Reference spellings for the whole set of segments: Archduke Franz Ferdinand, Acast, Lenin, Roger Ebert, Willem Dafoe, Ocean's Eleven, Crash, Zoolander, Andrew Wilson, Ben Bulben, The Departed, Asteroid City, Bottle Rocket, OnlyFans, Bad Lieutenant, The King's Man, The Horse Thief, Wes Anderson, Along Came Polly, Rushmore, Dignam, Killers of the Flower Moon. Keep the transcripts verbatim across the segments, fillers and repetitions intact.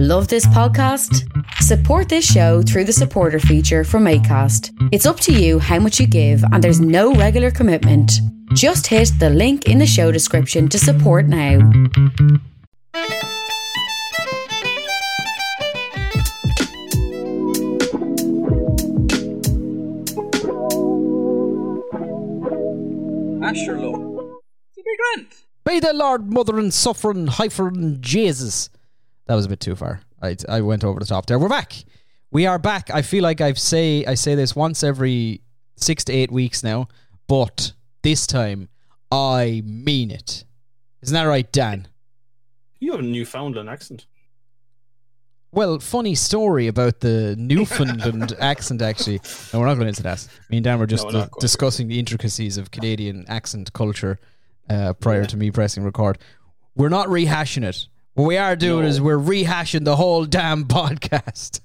Love this podcast? Support this show through the supporter feature from Acast. It's up to you how much you give and there's no regular commitment. Just hit the link in the show description to support now. Asherlo. It'll be grand. Be the Lord, Mother and Suffering, Hyphen Jesus. That was a bit too far. I I went over the top there. We're back. We are back. I feel like I say I say this once every six to eight weeks now, but this time I mean it. Isn't that right, Dan? You have a Newfoundland accent. Well, funny story about the Newfoundland accent, actually. No, we're not going into that. Me and Dan were just no, d- discussing the intricacies of Canadian accent culture uh, prior yeah. to me pressing record. We're not rehashing it. What we are doing no. is we're rehashing the whole damn podcast.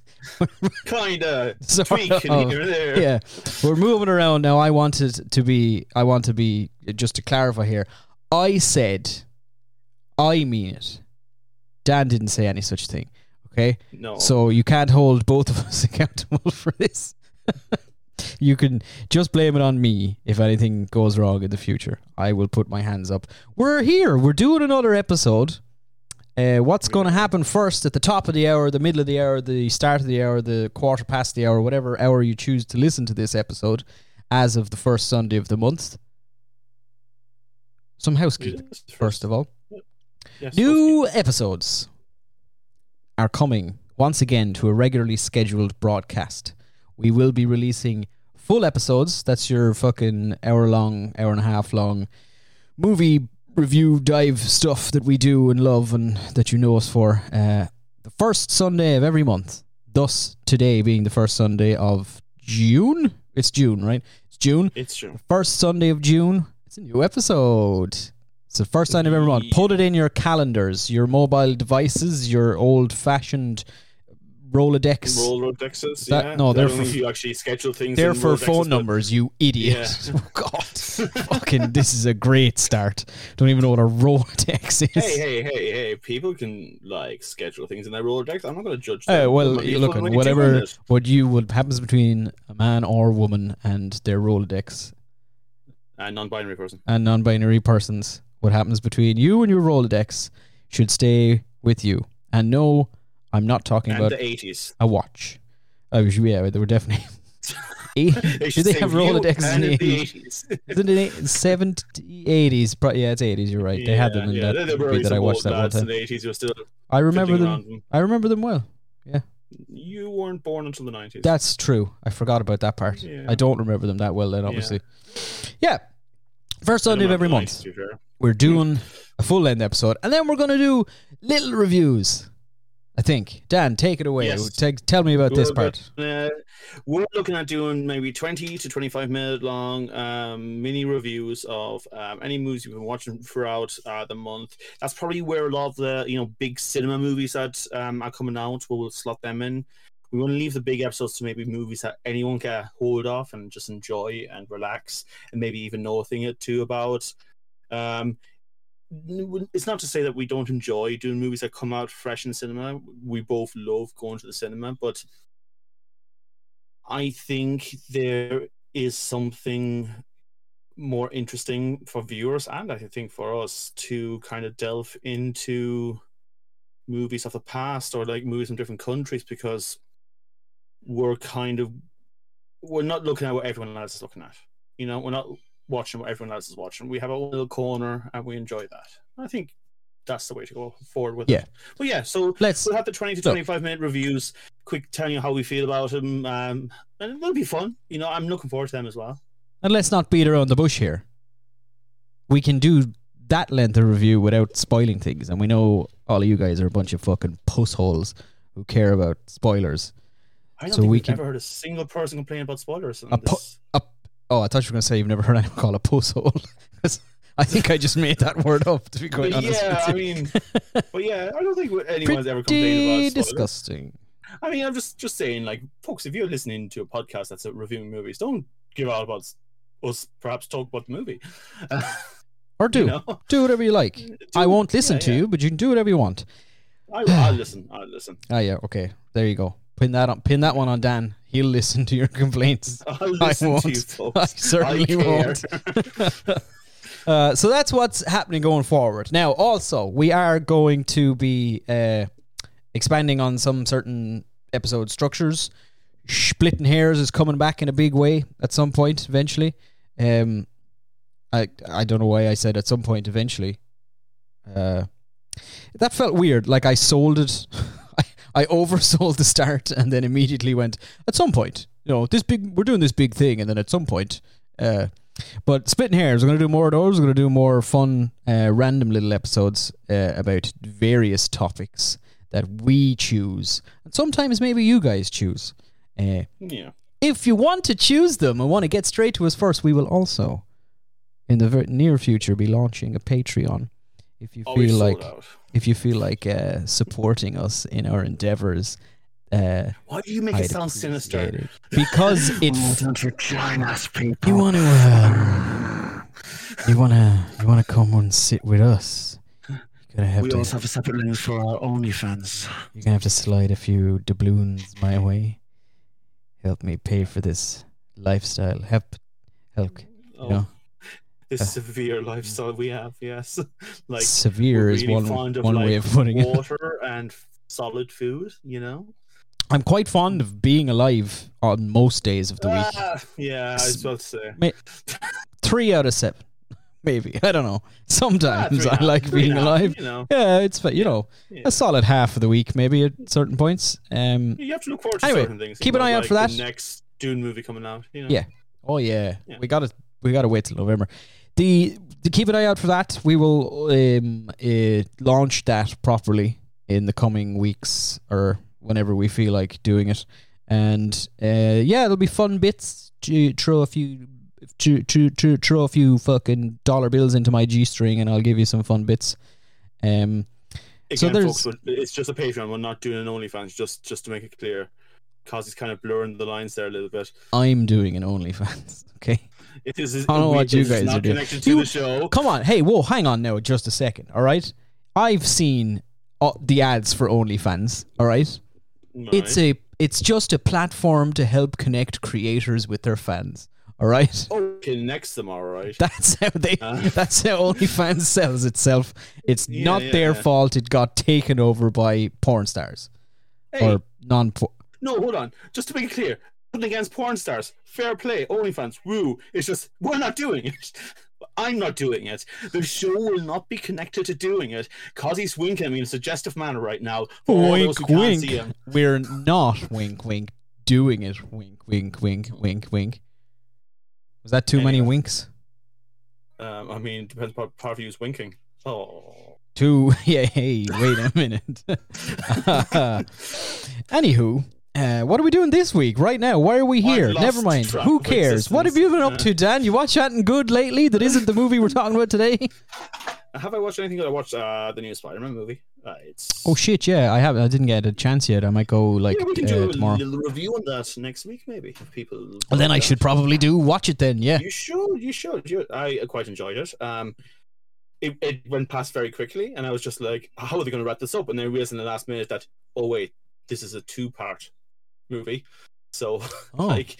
Kinda so, tweaking oh, here or there. Yeah, we're moving around now. I wanted to be. I want to be. Just to clarify here, I said, I mean it. Dan didn't say any such thing. Okay. No. So you can't hold both of us accountable for this. You can just blame it on me if anything goes wrong in the future. I will put my hands up. We're here. We're doing another episode. Uh, what's going to happen first at the top of the hour, the middle of the hour, the start of the hour, the quarter past the hour, whatever hour you choose to listen to this episode as of the first Sunday of the month? Some housekeeping, yes, first of all. Yes, new episodes are coming once again to a regularly scheduled broadcast. We will be releasing full episodes. That's your fucking hour long, hour and a half long movie review dive stuff that we do and love and that you know us for, uh, the first Sunday of every month, thus today being the first Sunday of June. It's June, right? It's June. It's June. The first Sunday of June. It's a new episode. It's the first Sunday of every month. Put it in your calendars, your mobile devices, your old-fashioned Rolodex. Rolodexes, that, yeah. No, they're, they're for, you actually schedule things they're in for Rolodexes, phone numbers, you idiot. Yeah. God. Fucking, this is a great start. Don't even know what a Rolodex is. Hey, hey, hey, hey. People can, like, schedule things in their Rolodex. I'm not going to judge that. Uh, well, you look, at whatever what you what happens between a man or woman and their Rolodex. And non-binary person. And non-binary persons. What happens between you and your Rolodex should stay with you. And no, I'm not talking and about the eighties. A watch. Oh, yeah, they were definitely. Did they have Rolodexes in the eighties? Isn't it seventies, eighties? Yeah, it's eighties. You're right. Yeah, they had them in yeah, that movie that I watched that one time. In the eighties, you're still I remember them, them. I remember them well. Yeah. You weren't born until the nineties. That's true. I forgot about that part. Yeah. I don't remember them that well then, obviously. Yeah. yeah. First Sunday of every month, we're doing a full-length episode, and then we're going to do little reviews. I think. Dan, take it away. Yes. Take, tell me about we're this part. About, uh, we're looking at doing maybe twenty to twenty-five minute long um, mini reviews of um, any movies we've been watching throughout uh, the month. That's probably where a lot of the you know big cinema movies that um, are coming out, where we'll slot them in. We want to leave the big episodes to maybe movies that anyone can hold off and just enjoy and relax and maybe even know a thing or two about. Um It's not to say that we don't enjoy doing movies that come out fresh in cinema. We both love going to the cinema, but I think there is something more interesting for viewers and I think for us to kind of delve into movies of the past or like movies from different countries, because we're kind of we're not looking at what everyone else is looking at. You know, we're not watching what everyone else is watching. We have a little corner and we enjoy that. I think that's the way to go forward with yeah. it. Well, yeah, so Let's, we'll have the twenty to twenty-five minute reviews, quick telling you how we feel about them, um, and it'll be fun. You know, I'm looking forward to them as well. And let's not beat around the bush here. We can do that length of review without spoiling things, and we know all of you guys are a bunch of fucking pussholes who care about spoilers. I don't so think we we've can... ever heard a single person complain about spoilers. A pu- a Oh, I thought you were going to say you've never heard anyone call a pusshole. I think I just made that word up, to be quite but honest. Yeah, I mean, but yeah, I don't think anyone's ever complained about disgusting. I mean, I'm just, just saying, like, folks, if you're listening to a podcast that's reviewing movies, don't give out about us, perhaps talk about the movie. Uh, or do. You know? Do whatever you like. Do, I won't listen yeah, to yeah. you, but you can do whatever you want. I, I'll listen. I'll listen. Ah, yeah. Okay. There you go. Pin that on. Pin that one on Dan. He'll listen to your complaints. I'll listen I won't. To you, folks. I certainly I won't. uh, so that's what's happening going forward. Now, also, we are going to be uh, expanding on some certain episode structures. Splitting Hairs is coming back in a big way at some point eventually. Um, I I don't know why I said at some point eventually. Uh, that felt weird. Like I sold it. I oversold the start and then immediately went, at some point, you know, this big, we're doing this big thing, and then at some point, uh, but Splitting Hairs, we're going to do more of those, we're going to do more fun, uh, random little episodes uh, about various topics that we choose, and sometimes maybe you guys choose. Uh, yeah. If you want to choose them and want to get straight to us first, we will also, in the very near future, be launching a Patreon. If you Always feel like, out. if you feel like uh, supporting us in our endeavors, uh, why do you make I'd it sound sinister? It. Because it. Why don't you join us, people? You want to, uh, you want to, you want to come and sit with us. You're gonna have we to, also have a separate link for our OnlyFans. You're gonna have to slide a few doubloons my way. Help me pay for this lifestyle. Help, help. Oh. You know? This severe lifestyle we have, yes. Like severe really is one, fond of one like way of putting water it. Water and solid food, you know. I'm quite fond of being alive on most days of the uh, week. Yeah, I was about to say May- three out of seven, maybe. I don't know. Sometimes yeah, I like three being alive. You know. Yeah, it's you know yeah. a solid half of the week, maybe at certain points. Um, you have to look forward to anyway, certain things. Keep an know, eye like out for that. The next Dune movie coming out. You know? Yeah. Oh yeah. yeah. We got it. We got to wait till November. The, the keep an eye out for that. We will um, uh, launch that properly in the coming weeks or whenever we feel like doing it. And uh, yeah, it'll be fun bits. To throw a few, to, to, to throw a few fucking dollar bills into my G string, and I'll give you some fun bits. Um, Again, so there's folks, it's just a Patreon. We're not doing an OnlyFans. Just just to make it clear, because he's kind of blurring the lines there a little bit. I'm doing an OnlyFans. Okay. It is, it I don't know what you guys are doing. To you, the show. Come on, hey, whoa, hang on now, just a second, all right? I've seen uh, the ads for OnlyFans, all right? All right? It's a, it's just a platform to help connect creators with their fans, all right? Oh, connects them, all right? That's how they. Uh. That's how OnlyFans sells itself. It's yeah, not yeah, their yeah. fault. It got taken over by porn stars hey. or non-porn. No, hold on, just to make it clear. Against porn stars, fair play, OnlyFans, woo. It's just we're not doing it. I'm not doing it. The show will not be connected to doing it. Cause he's winking at me in a suggestive manner right now. Wink, wink. We're not wink, wink. Doing it. Wink, wink, wink, wink, wink. Was that too anyway. many winks? Um, I mean, depends on part of you is winking. Oh. Too. Yeah. Hey, wait a minute. Anywho. Uh, what are we doing this week, right now? Why are we here? Never mind. Who cares? Existence. What have you been up to, Dan? You watch anything good lately that isn't the movie we're talking about today? Have I watched anything good? I watched uh, the new Spider-Man movie. Uh, it's... Oh, shit, yeah. I haven't. I didn't get a chance yet. I might go, like, yeah, we can do uh, tomorrow. A review on that next week, maybe. If people well, then I should probably do watch it then, yeah. You should. You should. You, I quite enjoyed it. Um, it. It went past very quickly, and I was just like, how are they going to wrap this up? And then I realized in the last minute that, oh, wait, this is a two-part movie, so oh. like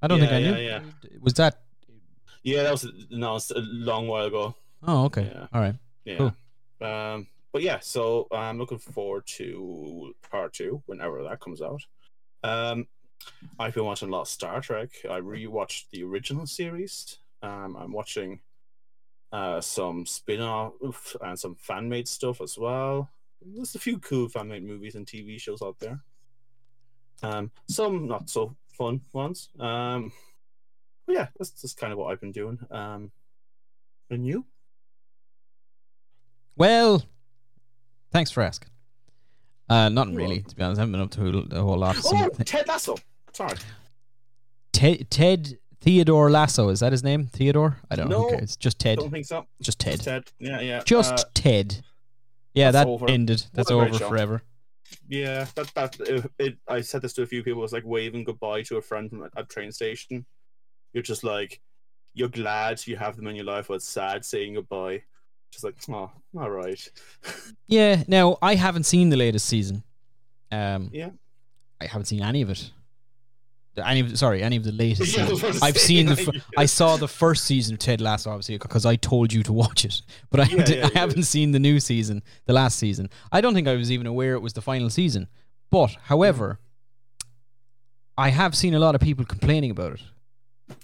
I don't yeah, think I knew. Yeah, yeah. Was that? Yeah, that was announced a long while ago. Oh, okay. Yeah. All right. Yeah. Cool. Um, but yeah, so I'm looking forward to part two whenever that comes out. Um, I've been watching a lot of Star Trek. I rewatched the original series. Um, I'm watching uh some spin-off and some fan-made stuff as well. There's a few cool fan-made movies and T V shows out there. Um, some not so fun ones. Um, but yeah, that's just kind of what I've been doing. Um, and you? Well, thanks for asking. Uh, not really, to be honest. I haven't been up to a whole lot. Oh, th- Ted Lasso. Sorry. Ted, Ted Theodore Lasso. Is that his name? Theodore? I don't know. No, it's just Ted. Don't think so. Just Ted. Just Ted. Yeah, yeah. Just uh, Ted. Yeah, that over. ended. That's over show. forever. Yeah, that that it, it, I said this to a few people. It was like waving goodbye to a friend from a, a train station. You're just like, you're glad you have them in your life, but it's sad saying goodbye. Just like, oh, all right. Yeah. Now, I haven't seen the latest season. Um, yeah. I haven't seen any of it. Any of, sorry, any of the latest season. I've seen the. Fr- I saw the first season of Ted Lasso, obviously, because I told you to watch it. But I, yeah, d- yeah, I yeah. haven't seen the new season, the last season. I don't think I was even aware it was the final season. But, however, I have seen a lot of people complaining about it.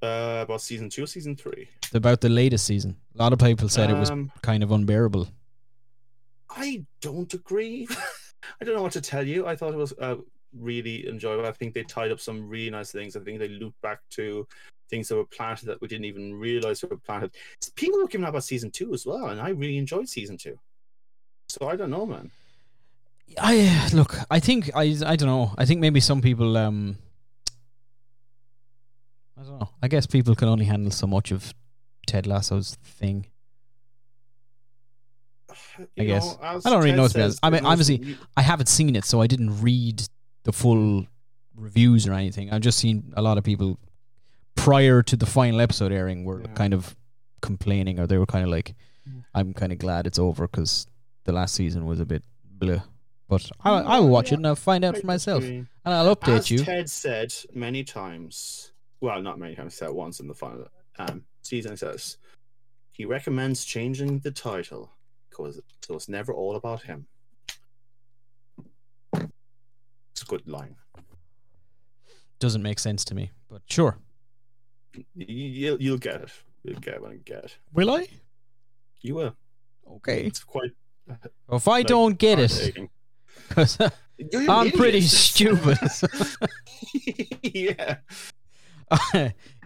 Uh, about season two, season three. About the latest season, a lot of people said um, it was kind of unbearable. I don't agree. I don't know what to tell you. I thought it was uh, really enjoyable. I think they tied up some really nice things. I think they looped back to things that were planted that we didn't even realize were planted. People were giving up about season two as well, and I really enjoyed season two. So I don't know, man. I look. I think I. I don't know. I think maybe some people. Um, I don't know. I guess people can only handle so much of Ted Lasso's thing. You I guess know, I don't really Ted know. Says, I mean, obviously, you... I haven't seen it, so I didn't read the full reviews or anything. I've just seen a lot of people prior to the final episode airing were yeah. kind of complaining, or they were kind of like, yeah. "I'm kind of glad it's over because the last season was a bit bleh." But I, I will watch yeah. it and I'll find out for myself, and I'll update As you. As Ted said many times. Well, not many times. He said once in the final um, season. He says he recommends changing the title because so it's never all about him. It's a good line. Doesn't make sense to me, but sure. You'll you'll get it. You'll get it. Get it. Will I? You will. Okay. It's quite. Well, if I like, don't get it, because I'm pretty stupid. Yeah.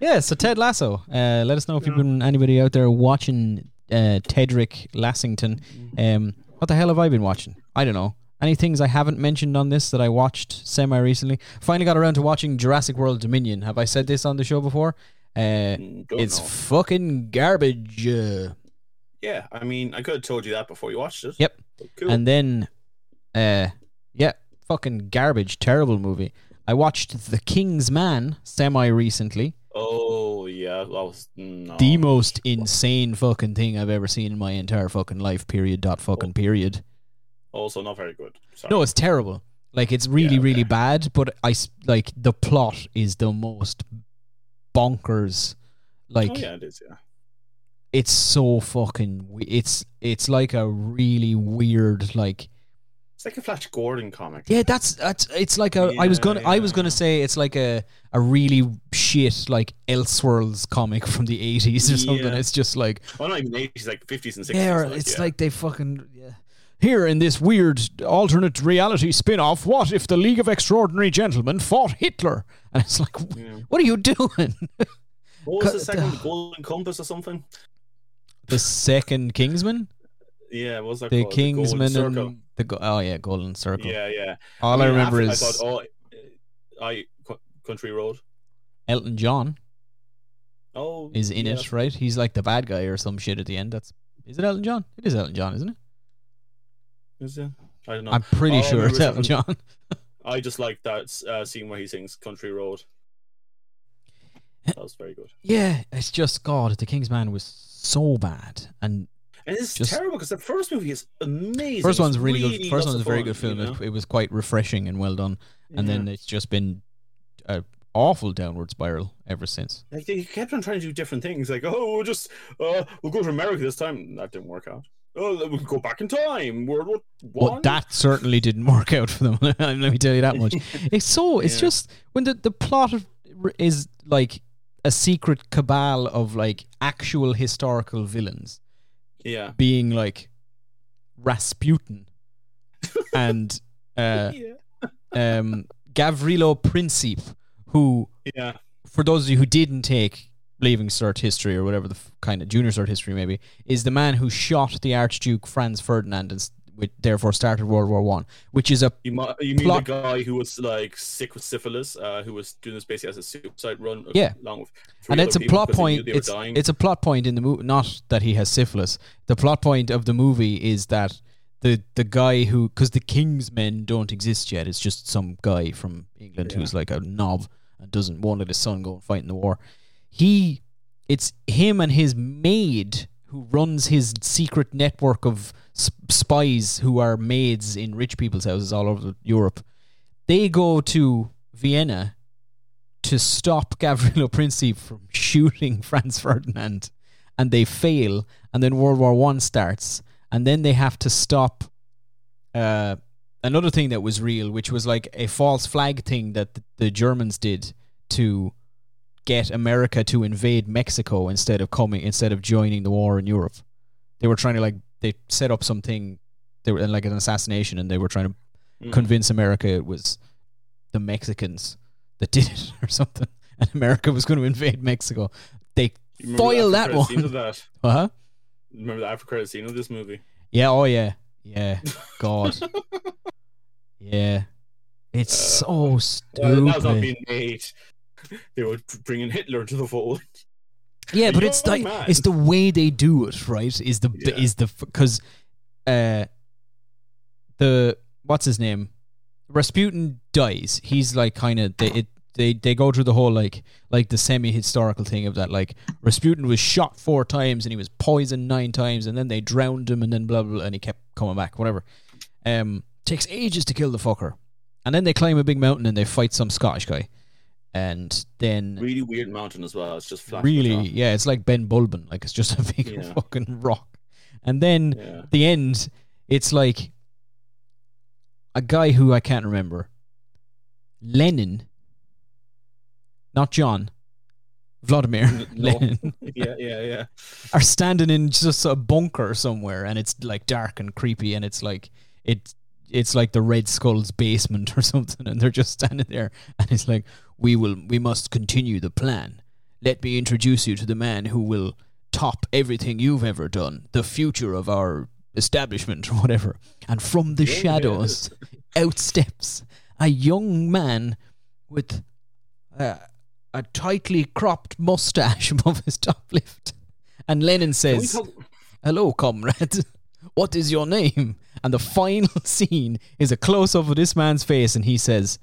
Yeah, so Ted Lasso. Uh, let us know if you've been anybody out there watching uh, Tedrick Lassington. Um, what the hell have I been watching? I don't know. Any things I haven't mentioned on this that I watched semi recently? Finally got around to watching Jurassic World Dominion. Have I said this on the show before? Uh, it's know. fucking garbage. Yeah, I mean, I could have told you that before you watched it. Yep. Cool. And then, uh, yeah, fucking garbage, terrible movie. I watched The King's Man semi-recently. Oh, yeah. That was, no. The most insane fucking thing I've ever seen in my entire fucking life, period, dot fucking period. Also not very good. Sorry. No, it's terrible. Like, it's really, yeah, okay. really bad, but I, like, the plot is the most bonkers. Like, oh, yeah, it is, yeah. It's so fucking... It's, it's like a really weird, like... It's like a Flash Gordon comic. Yeah, that's that's. It's like a. Yeah, I was gonna. Yeah. I was gonna say it's like a, a really shit like Elseworlds comic from the eighties or something. Yeah. It's just like. Well, not even eighties, like fifties and sixties. Yeah, like, it's yeah. like they fucking. Yeah. Here in this weird alternate reality spin-off, what if the League of Extraordinary Gentlemen fought Hitler? And it's like, yeah. what are you doing? What was the second the, Golden Compass or something? The second Kingsman. Yeah, what was that the called? Kingsman the Golden Circle. The go- oh yeah, Golden Circle. Yeah, yeah. All I, mean, I remember is I thought, oh, I Country Road. Elton John. Oh, is in yeah. it right? He's like the bad guy or some shit at the end. That's is it Elton John? It is Elton John, isn't it? Is it? I don't know. I'm pretty oh, sure it's Elton John. I just like that uh, scene where he sings Country Road. That was very good. Yeah, it's just God. The King's Man was so bad and. And it's just, terrible because the first movie is amazing. First one's really, really good. First one's a very good film. You know? It, it was quite refreshing and well done. Yeah. And then it's just been an awful downward spiral ever since. Like they kept on trying to do different things. Like, oh, we'll just uh, we'll go to America this time. That didn't work out. Oh, we'll go back in time. World War One. Well, that certainly didn't work out for them. Let me tell you that much. It's so. It's yeah. just when the the plot of, is like a secret cabal of like actual historical villains. Yeah, being like Rasputin and uh, yeah. um, Gavrilo Princip, who, yeah. for those of you who didn't take Leaving Cert History or whatever the f- kind of Junior Cert History maybe, is the man who shot the Archduke Franz Ferdinand and which therefore started World War One, which is a you, might, you mean plot- the guy who was like sick with syphilis, uh, who was doing this basically as a suicide run. Yeah, along with and it's a plot point. It's, it's a plot point in the movie. Not that he has syphilis. The plot point of the movie is that the the guy who, because the King's Men don't exist yet. It's just some guy from England yeah. who's like a knob and doesn't want to let his son go and fight in the war. He, it's him and his maid who runs his secret network of sp- spies who are maids in rich people's houses all over Europe. They go to Vienna to stop Gavrilo Princip from shooting Franz Ferdinand, and they fail, and then World War One starts, and then they have to stop uh, another thing that was real, which was like a false flag thing that the Germans did to get America to invade Mexico instead of coming, instead of joining the war in Europe. They were trying to, like, they set up something, they were like an assassination, and they were trying to mm-hmm. convince America it was the Mexicans that did it or something, and America was going to invade Mexico. They foiled that one. Scene of that? Huh? Remember the after credit scene of this movie? Yeah. Oh yeah. Yeah. God. Yeah. It's uh, so stupid. Well, that's not being made. They were bringing Hitler to the fold. Yeah, but You're it's like mad. It's the way they do it, right? Is the, yeah. the is the because uh, the what's his name? Rasputin dies. He's like kind of they it, they they go through the whole like like the semi-historical thing of that, like Rasputin was shot four times and he was poisoned nine times and then they drowned him and then blah blah, blah and he kept coming back. Whatever. Um, takes ages to kill the fucker, and then they climb a big mountain and they fight some Scottish guy. And then really weird mountain as well. It's just flat. Really, yeah. It's like Ben Bulben. Like it's just a big yeah. fucking rock. And then yeah. the end. It's like a guy who I can't remember. Lenin, not John, Vladimir no. Lenin. Yeah, yeah, yeah. Are standing in just a bunker somewhere, and it's like dark and creepy, and it's like it's it's like the Red Skull's basement or something, and they're just standing there, and it's like. We will. We must continue the plan. Let me introduce you to the man who will top everything you've ever done, the future of our establishment or whatever. And from the yeah, shadows, yeah. out steps a young man with uh, a tightly cropped mustache above his top lift. And Lenin says, "Hello, comrade. What is your name?" And the final scene is a close-up of this man's face, and he says,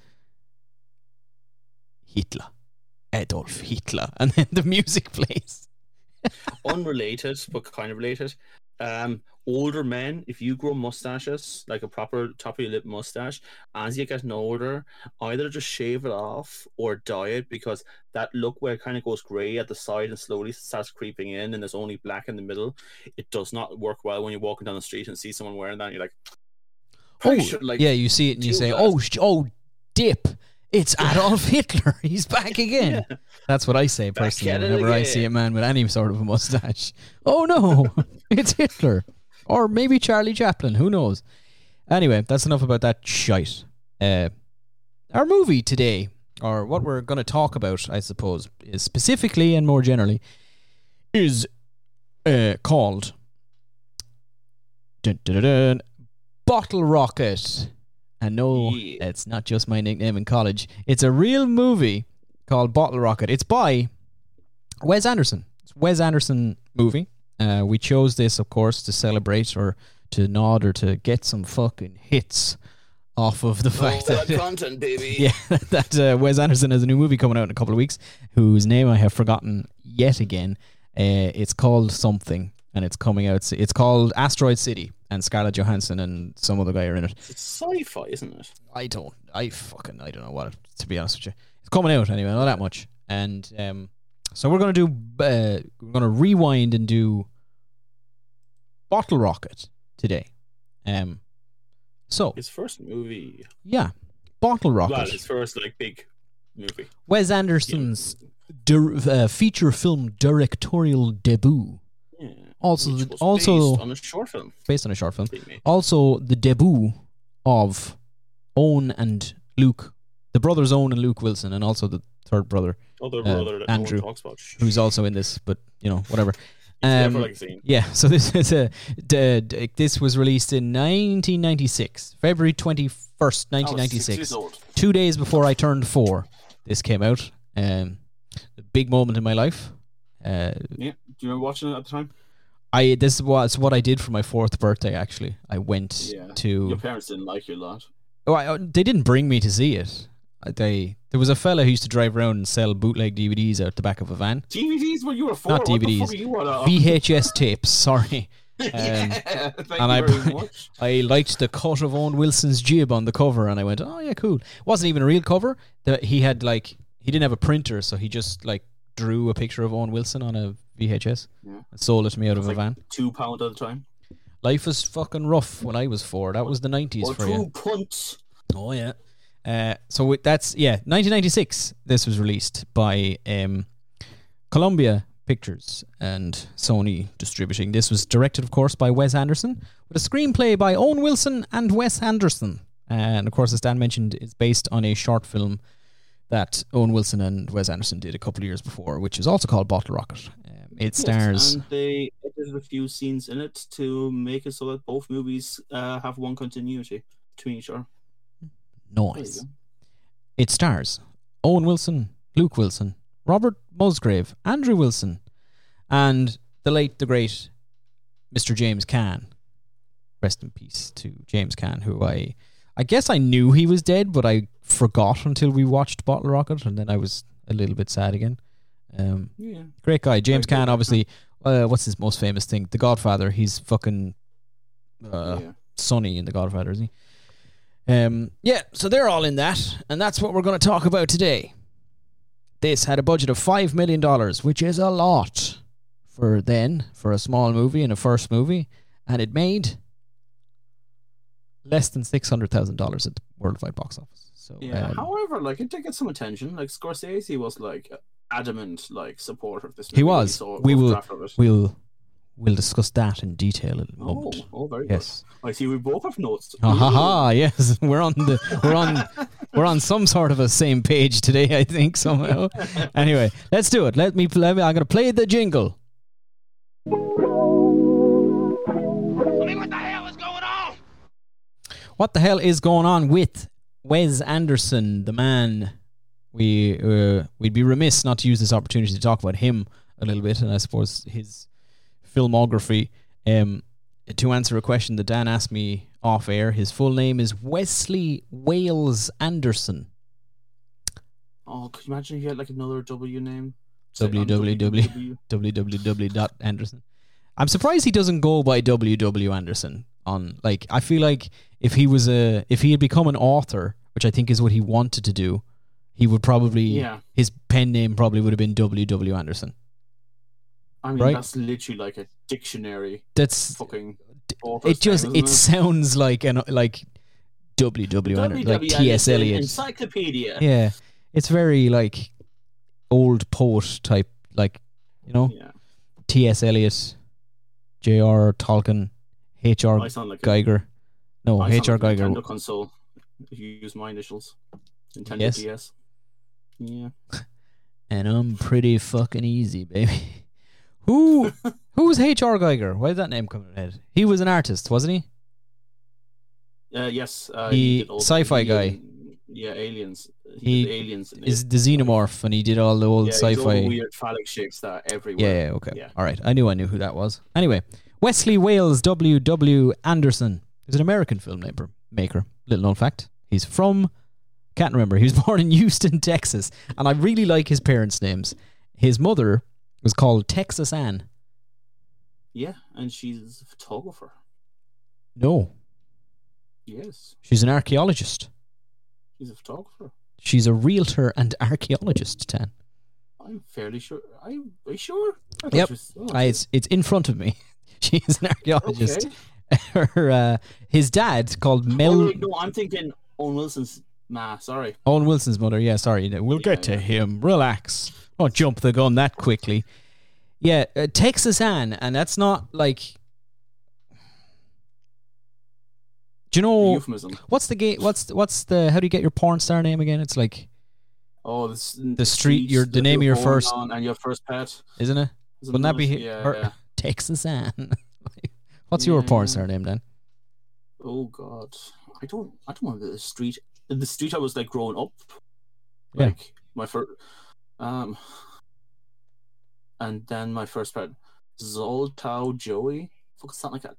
Hitler, Adolf Hitler, and then the music plays. Unrelated, but kind of related. Um, older men, if you grow mustaches, like a proper top of your lip mustache, as you get older, either just shave it off or dye it, because that look where it kind of goes grey at the side and slowly starts creeping in, and there's only black in the middle. It does not work well when you're walking down the street and see someone wearing that. And you're like, oh, should, like, yeah, you see it and you say, that. oh, oh, dip. It's Adolf Hitler. He's back again. Yeah. That's what I say personally whenever again. I see a man with any sort of a mustache. Oh no, it's Hitler. Or maybe Charlie Chaplin. Who knows? Anyway, that's enough about that shite. Uh, our movie today, or what we're going to talk about, I suppose, is specifically and more generally, is uh, called dun, dun, dun, dun, Bottle Rocket. And no, it's not just my nickname in college. It's a real movie called Bottle Rocket. It's by Wes Anderson. It's a Wes Anderson movie. Uh, we chose this, of course, to celebrate or to nod or to get some fucking hits off of the fact oh, that... that content, baby. Yeah, that uh, Wes Anderson has a new movie coming out in a couple of weeks whose name I have forgotten yet again. Uh, it's called something. And it's coming out. It's called Asteroid City, and Scarlett Johansson and some other guy are in it. It's sci-fi, isn't it? I don't. I fucking. I don't know what. It, to be honest with you, it's coming out anyway. Not that much. And um, so we're gonna do. Uh, we're gonna rewind and do Bottle Rocket today. Um, so his first movie. Yeah, Bottle Rocket. Well, his first like big movie. Wes Anderson's yeah. di- uh, feature film directorial debut. Yeah. Also, the, also based on a short film. Based on a short film. Also, the debut of Owen and Luke, the brothers Owen and Luke Wilson, and also the third brother, other brother uh, that Andrew, no one talks about. Who's also in this, but you know, whatever. Um, never like seen. Yeah. So this is a d- d- this was released in nineteen ninety-six, February twenty-first, nineteen ninety-six. Two days before I turned four, this came out. Um, a big moment in my life. Uh, yeah. Do you remember watching it at the time? I this was what I did for my fourth birthday. Actually, I went yeah. to. Your parents didn't like you a lot. Oh, I, they didn't bring me to see it. They there was a fella who used to drive around and sell bootleg D V Ds out the back of a van. D V Ds when you were four? Not D V Ds. What the fuck are you on, uh? V H S tapes. Sorry. Um, yeah, thank and you I, very much. I liked the cut of Owen Wilson's jib on the cover, and I went, "Oh yeah, cool." It wasn't even a real cover. That he had like he didn't have a printer, so he just like drew a picture of Owen Wilson on a V H S yeah. and sold it to me out of like a van. Two pound at the time. Life was fucking rough when I was four. That was the nineties oh, for two you. Punts. Oh yeah. Uh, so that's yeah, nineteen ninety-six. This was released by um, Columbia Pictures and Sony distributing. This was directed, of course, by Wes Anderson, with a screenplay by Owen Wilson and Wes Anderson. And of course, as Dan mentioned, it's based on a short film that Owen Wilson and Wes Anderson did a couple of years before, which is also called Bottle Rocket. Um, it yes, stars. And they edited a few scenes in it to make it so that both movies uh, have one continuity between each other. Noise. It stars Owen Wilson, Luke Wilson, Robert Musgrave, Andrew Wilson, and the late, the great Mister James Caan. Rest in peace to James Caan, who I, I guess I knew he was dead, but I forgot until we watched Bottle Rocket, and then I was a little bit sad again. Um, yeah. Great guy, James Caan. Obviously, uh, what's his most famous thing? The Godfather. He's fucking uh, yeah. Sonny in The Godfather, isn't he? Um, yeah, so they're all in that, and that's what we're going to talk about today. This had a budget of five million dollars, which is a lot for then, for a small movie and a first movie, and it made less than six hundred thousand dollars at the worldwide box office. So, yeah. Um, However, like, it did get some attention. Like, Scorsese was, like, adamant, like, supporter of this movie. He was. So we will... We'll... We'll discuss that in detail in a moment. Oh, oh very yes. good. I see we both have notes. Ah, ha, ha, yes. We're on the we're on we're on some sort of a same page today, I think, somehow. Anyway, let's do it. Let me play I'm gonna play the jingle. I mean, what the hell is going on? What the hell is going on with Wes Anderson, the man? We uh, we'd be remiss not to use this opportunity to talk about him a little bit, and I suppose his filmography um, to answer a question that Dan asked me off air. His full name is Wesley Wales Anderson. Oh, could you imagine if you had like another W name? W W W dot Anderson I'm surprised he doesn't go by W W Anderson on like I feel like if he was a if he had become an author, which I think is what he wanted to do, he would probably yeah. his pen name probably would have been W W Anderson. I mean, right? That's literally like a dictionary. That's fucking. It just name, it, it sounds like an like W W like T S Eliot encyclopedia. Yeah, it's very like old poet type, like you know, yeah. T S Eliot, J R Tolkien, H R like Geiger. A, no, H R like Geiger. Nintendo console. If you use my initials, Nintendo yes. D S. Yeah. And I'm pretty fucking easy, baby. Who who was H R Geiger? Why did that name come to my head? He was an artist, wasn't he? Uh, yes. Uh, he, he did all sci-fi the alien, guy. Yeah, aliens. He, he aliens is the xenomorph, and he did all the old yeah, sci-fi all weird phallic shapes that are everywhere. Yeah. yeah okay. Yeah. All right. I knew I knew who that was. Anyway, Wesley Wales W W Anderson is an American filmmaker. Maker. Little known fact. He's from. Can't remember. He was born in Houston, Texas, and I really like his parents' names. His mother. It was called Texas Ann. Yeah, and she's a photographer. No. Yes. She's an archaeologist. She's a photographer. She's a realtor and archaeologist, Tan. I'm fairly sure. I, are you sure? I yep. Was, oh. I, it's, it's in front of me. She's an archaeologist. Okay. Her, uh, his dad, called Mel... Oh, wait, no, I'm thinking Owen Wilson's... Nah, sorry. Owen Wilson's mother, yeah, sorry. We'll yeah, get to yeah. him. Relax. Don't jump the gun that quickly. Yeah, uh, Texas Ann, and that's not like. Do you know euphemism. What's the gate? What's what's the? How do you get your porn star name again? It's like. Oh, this, the street. Your the name of your first and your first pet, isn't it? Isn't Wouldn't that be yeah, her, yeah. Texas Ann? What's yeah. your porn star name then? Oh God, I don't. I don't remember the street. The street I was like growing up. Like yeah. my first. Um, and then my first pet, Zoltau Joey. Fuck, it's not like a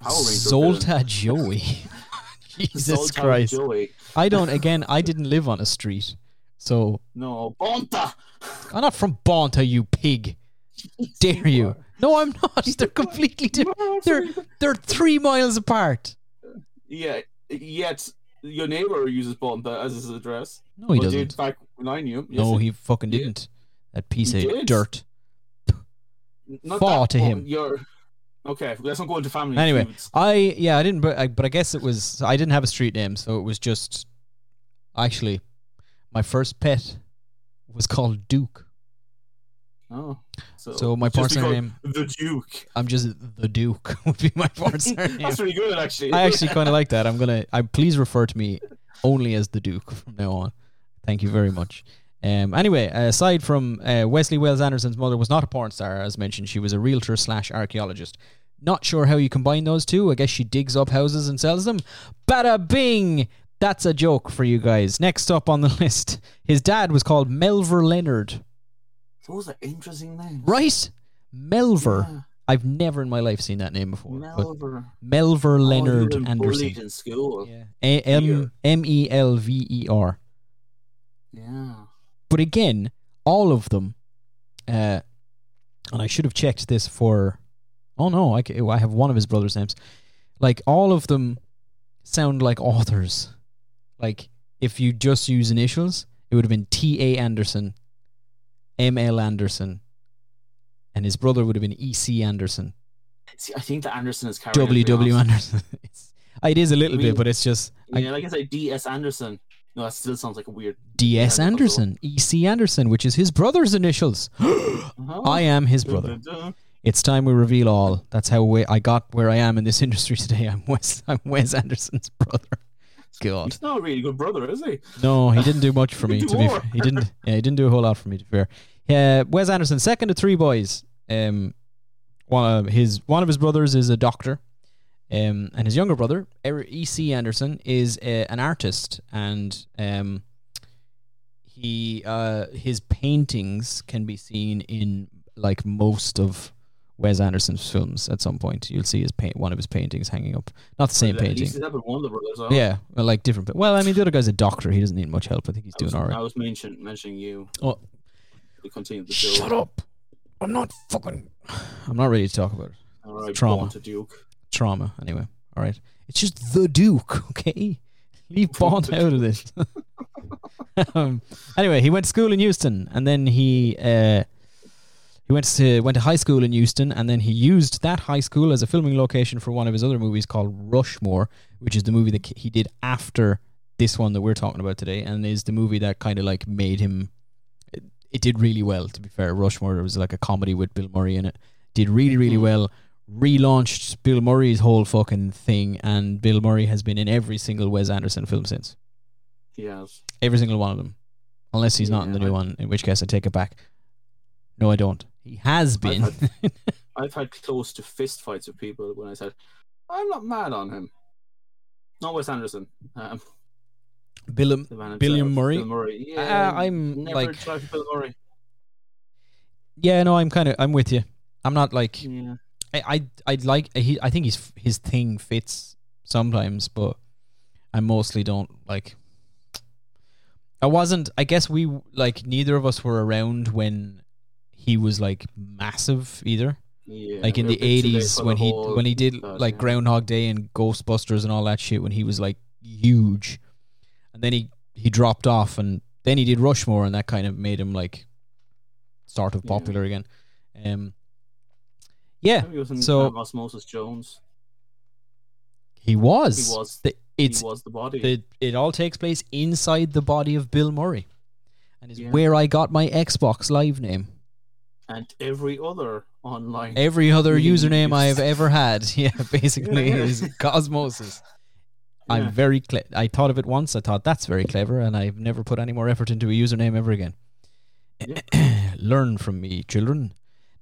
Power Ranger. Zoltau Joey. Jesus Christ. Joey. I don't, again, I didn't live on a street. So. No, Bonta! I'm not from Bonta, you pig. Yes, dare you? you? No, I'm not. They're completely different. They're, they're three miles apart. Yeah, yet your neighbor uses Bonta as his address. No, he well, doesn't. Dude, back when I knew. Yes, no, he fucking did. didn't. That piece he of did. dirt. Not Fall that, to him. Your, okay, let's not go into family. Anyway, foods. I, yeah, I didn't, but I, but I guess it was, I didn't have a street name, so it was just, actually, my first pet was called Duke. Oh. So, so my porn star name. The Duke. I'm just, the Duke would be my porn star name. That's pretty good, actually. I actually kind of like that. I'm going to, I please refer to me only as the Duke from now on. Thank you very much. Um, anyway, aside from uh, Wesley Wales Anderson's mother was not a porn star, as mentioned. She was a realtor slash archaeologist. Not sure how you combine those two. I guess she digs up houses and sells them. Bada bing! That's a joke for you guys. Next up on the list, his dad was called Melver Leonard. Those are interesting names. Right? Melver. Yeah. I've never in my life seen that name before. Melver. Melver Leonard oh, Anderson. In school. Yeah. A- M- M E L V E R. Yeah. But again, all of them, uh, and I should have checked this for, oh no, I, I have one of his brother's names. Like, all of them sound like authors. Like, if you just use initials, it would have been T A Anderson, M L Anderson, and his brother would have been E C Anderson. See, I think the Anderson is carried. W W Anderson. It's, it is a little I mean, bit, but it's just... Yeah, I, like I said, D S Anderson. No, that still sounds like a weird... D S Anderson, E C Anderson, which is his brother's initials. uh-huh. I am his brother. It's time we reveal all. That's how we, I got where I am in this industry today. I'm Wes, I'm Wes Anderson's brother. God. He's not a really good brother, is he? No, he didn't do much for me. To be fair. He didn't yeah, he didn't do a whole lot for me, to be fair. Yeah, Wes Anderson, second of three boys. Um, one of his one of his brothers is a doctor. Um, and his younger brother, E C Anderson, is uh, an artist, and um, he uh, his paintings can be seen in like most of Wes Anderson's films. At some point, you'll see his paint, one of his paintings hanging up. Not the same yeah, painting. He's never one of the brothers. Huh? Yeah, well, like different. Well, I mean, the other guy's a doctor. He doesn't need much help. I think he's I doing was, all right. I was mention, mentioning you. Oh, we continue the show. Shut up! I'm not fucking. I'm not ready to talk about it. All right, trauma. To Duke. Trauma, anyway. All right. It's just the Duke, okay? Leave Bond out of this. um, anyway, he went to school in Houston, and then he uh, he went to went to high school in Houston, and then he used that high school as a filming location for one of his other movies called Rushmore, which is the movie that he did after this one that we're talking about today, and is the movie that kind of like made him... It, it did really well, to be fair. Rushmore, it was like a comedy with Bill Murray in it. Did really, really well. Relaunched Bill Murray's whole fucking thing, and Bill Murray has been in every single Wes Anderson film since. He has. Every single one of them. Unless he's yeah, not in the new I, one, in which case I take it back. No, I don't. He has been. I've had, I've had close to fist fights with people when I said, I'm not mad on him. Not Wes Anderson. Um, Bill, Billiam Murray? Bill Murray. Yeah, uh, I'm never like... tried for Bill Murray. Yeah, no, I'm kind of... I'm with you. I'm not like... Yeah. I I'd, I'd like he I think his his thing fits sometimes, but I mostly don't like. I wasn't. I guess we like neither of us were around when he was like massive either. Yeah, like in the eighties when he when he did stuff, like yeah. Groundhog Day and Ghostbusters and all that shit when he was like huge, and then he he dropped off, and then he did Rushmore, and that kind of made him like sort of popular yeah. again. Um. Yeah, he was in so um, Osmosis Jones. He was. He was. The, it's, he was the body. The, it all takes place inside the body of Bill Murray, and is yeah. where I got my Xbox Live name, and every other online, every other news. username I have ever had. Yeah, basically yeah. is Cosmosis. Yeah. I'm very. Cle- I thought of it once. I thought that's very clever, and I've never put any more effort into a username ever again. Yeah. Learn from me, children.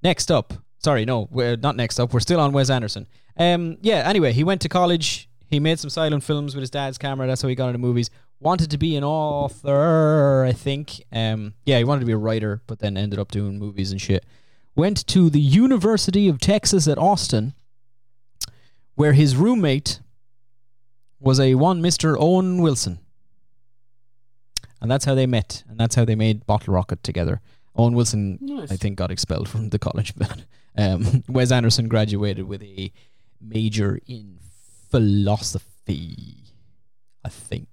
Next up. Sorry, no, we're not next up. We're still on Wes Anderson. Um, yeah, anyway, he went to college. He made some silent films with his dad's camera. That's how he got into movies. Wanted to be an author, I think. Um, yeah, he wanted to be a writer, but then ended up doing movies and shit. Went to the University of Texas at Austin, where his roommate was a one Mister Owen Wilson. And that's how they met. And that's how they made Bottle Rocket together. Owen Wilson, nice. I think, got expelled from the college. But um, Wes Anderson graduated with a major in philosophy, I think.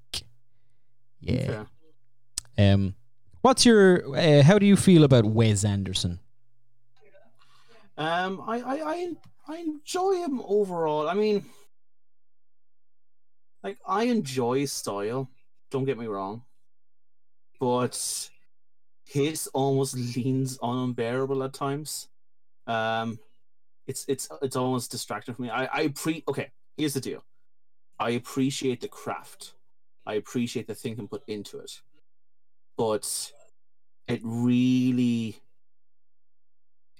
Yeah. Okay. Um, what's your? Uh, how do you feel about Wes Anderson? Um, I, I, I, I enjoy him overall. I mean, like I enjoy his style. Don't get me wrong, but his almost leans on unbearable at times. Um, it's it's it's almost distracting for me. I I pre okay. Here's the deal. I appreciate the craft. I appreciate the thinking put into it, but it really,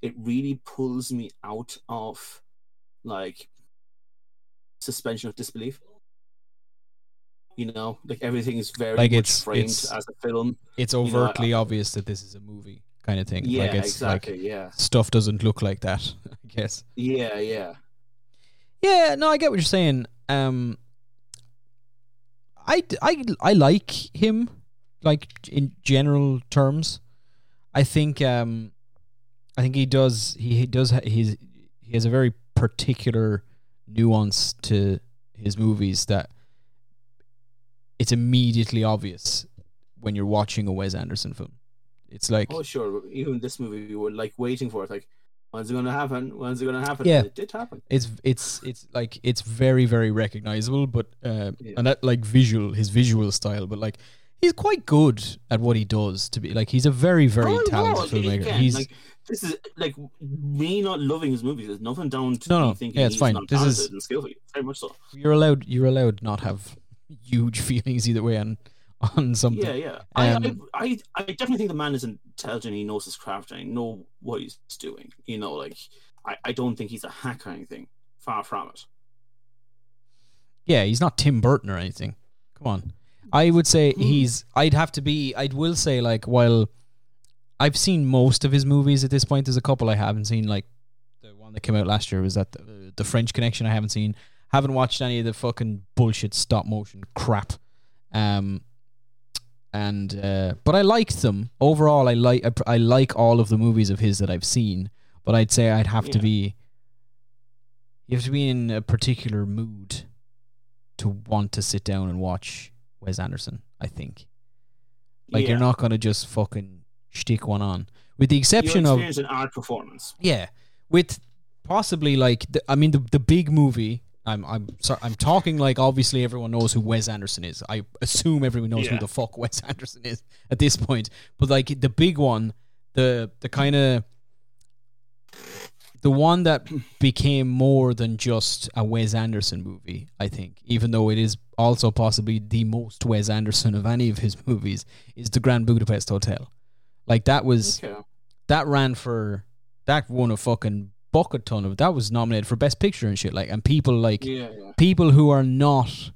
it really pulls me out of like suspension of disbelief. You know, like everything is very like much it's, framed it's, as a film. It's overtly you know, I, obvious that this is a movie kind of thing. Yeah, like it's exactly. Like yeah, stuff doesn't look like that. I guess. Yeah, yeah, yeah. No, I get what you're saying. Um. I, I, I like him, like in general terms. I think um, I think he does he, he does he's he has a very particular nuance to his movies that it's immediately obvious when you're watching a Wes Anderson film. It's like oh sure, even this movie we were like waiting for it, like when's it gonna happen? When's it gonna happen? Yeah. And it did happen. It's it's it's like it's very very recognizable, but uh, yeah. and that like visual his visual style, but like he's quite good at what he does. To be like he's a very very oh, talented no, filmmaker. Again, he's like, this is like me not loving his movies. There's nothing down to no, me no, thinking yeah, it's he's fine. Not this talented is, and skillful. Very much so. You're allowed. You're allowed not have huge feelings either way on on something. Yeah, yeah. Um, I, I I definitely think the man is intelligent. He knows his craft and he knows what he's doing. You know, like I, I don't think he's a hack or anything. Far from it. Yeah, he's not Tim Burton or anything. Come on. I would say he's I'd have to be I will say like while I've seen most of his movies at this point, there's a couple I haven't seen, like the one that came out last year was that the, the French Connection I haven't seen. Haven't watched any of the fucking bullshit stop motion crap. Um And uh, but I liked them overall. I like I like all of the movies of his that I've seen. But I'd say I'd have yeah. to be. You have to be in a particular mood to want to sit down and watch Wes Anderson. I think, like yeah. you're not gonna just fucking shtick one on, with the exception of an art performance. Yeah, with possibly like the, I mean the the big movie. I'm I'm sorry, I'm talking like obviously everyone knows who Wes Anderson is. I assume everyone knows yeah. who the fuck Wes Anderson is at this point. But like the big one, the the kind of the one that became more than just a Wes Anderson movie, I think, even though it is also possibly the most Wes Anderson of any of his movies, is the Grand Budapest Hotel. Like that was okay. that ran for that won a fucking bucket ton of that was nominated for Best Picture and shit like and people like yeah, yeah. people who are not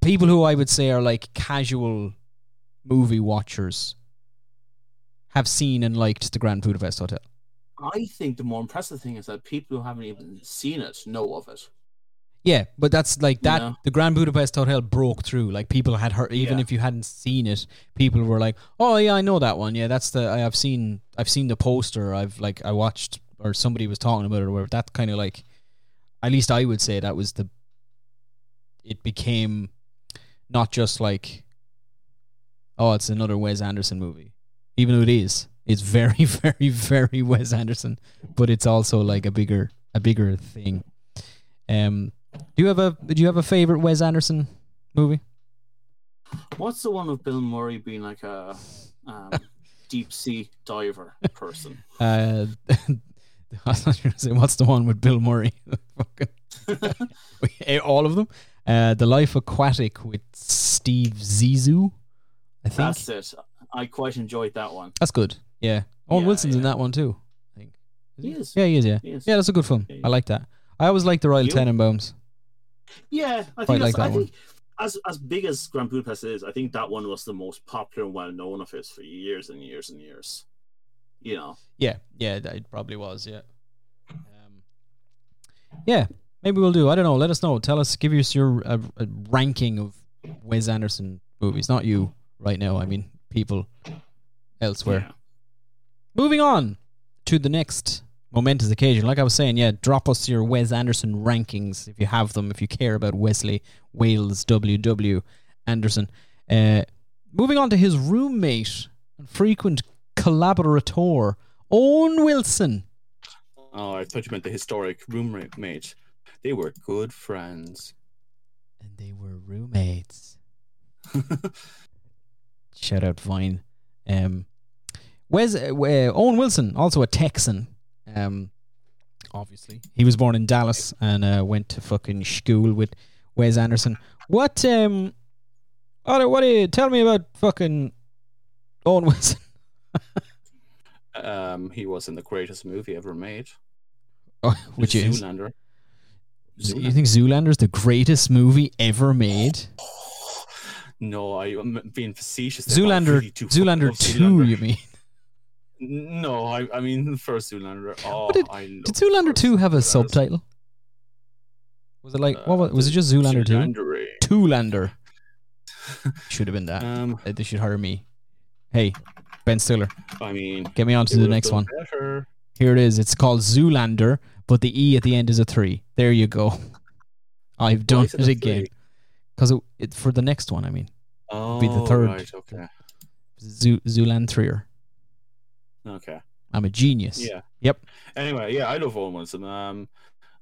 people who I would say are like casual movie watchers have seen and liked the Grand Budapest Hotel. I think the more impressive thing is that people who haven't even seen it know of it. Yeah, but that's like that yeah. the Grand Budapest Hotel broke through. Like people had heard even yeah. if you hadn't seen it, people were like, "Oh yeah, I know that one. Yeah, that's the I, I've seen I've seen the poster. I've like I watched or somebody was talking about it or whatever." That kind of like, at least I would say that was the, it became not just like, oh, it's another Wes Anderson movie. Even though it is, it's very, very, very Wes Anderson, but it's also like a bigger, a bigger thing. Um, do you have a, do you have a favorite Wes Anderson movie? What's the one of Bill Murray being like a um, deep sea diver person? Uh, I was going to say, what's the one with Bill Murray? All of them. Uh, The Life Aquatic with Steve Zissou, I think. That's it. I quite enjoyed that one. That's good. Yeah. Owen yeah, Wilson's yeah. in that one too, I think. Is he, he is. Yeah, he is. Yeah. He is. Yeah, that's a good film. Yeah, I like that. I always like The Royal Tenenbaums. Yeah, I think, like that I think as as big as Grand Budapest is, I think that one was the most popular and well known of his for years and years and years. You know. Yeah, yeah, it probably was. Yeah, um, yeah. Maybe we'll do. I don't know. Let us know. Tell us. Give us your uh, ranking of Wes Anderson movies. Not you right now. I mean, people elsewhere. Yeah. Moving on to the next momentous occasion. Like I was saying, yeah, drop us your Wes Anderson rankings if you have them, if you care about Wesley Wales W W Anderson. Uh, moving on to his roommate and frequent collaborator, Owen Wilson. Oh, I thought you meant the historic roommate. They were good friends. And they were roommates. Shout out Vine. Um, Wes, uh, Owen Wilson, also a Texan. Um, obviously, he was born in Dallas and uh, went to fucking school with Wes Anderson. What? Um, what? What? You, tell me about fucking Owen Wilson. um, he was in the greatest movie ever made, oh, which is Zoolander. Zoolander. You think Zoolander is the greatest movie ever made? No, I, I'm being facetious. Zoolander, Zoolander two, Zoolander. You mean? No, I, I mean the first Zoolander. Oh, did, I did Zoolander two have a subtitle? Was it like uh, what was, was it just Zoolander two? Toolander. Should have been that. Um, they should hire me. Hey, Ben Stiller. I mean, get me on to the next one. Better. Here it is. It's called Zoolander, but the E at the end is a three. There you go. I've done it, it again. Because it, it for the next one, I mean, oh, be the third. Right, okay. Zoo, Zooland Trier. Okay. I'm a genius. Yeah. Yep. Anyway, yeah, I love Owen Wilson. Um,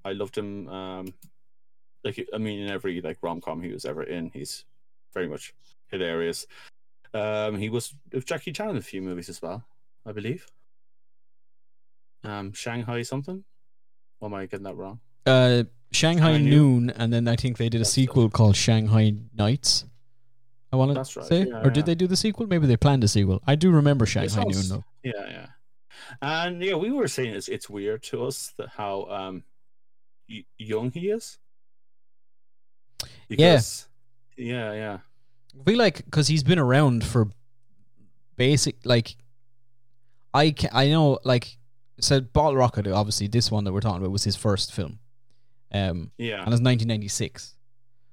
I loved him. Um, like I mean, in every like rom com he was ever in, he's very much hilarious. Um, he was with Jackie Chan in a few movies as well, I believe. Um, Shanghai something. Or am I getting that wrong? Uh. Shanghai, Shanghai Noon, and then I think they did a That's sequel right. called Shanghai Nights. I want to right. say, yeah, or yeah. did they do the sequel? Maybe they planned a sequel. I do remember Shanghai sounds, Noon, though. Yeah, yeah, and yeah, we were saying it's it's weird to us that how um y- young he is. Yes. Yeah. yeah, yeah. We like because he's been around for basic like I can, I know like said Bottle Rocket. Obviously, this one that we're talking about was his first film. Um, yeah, and it's nineteen ninety-six.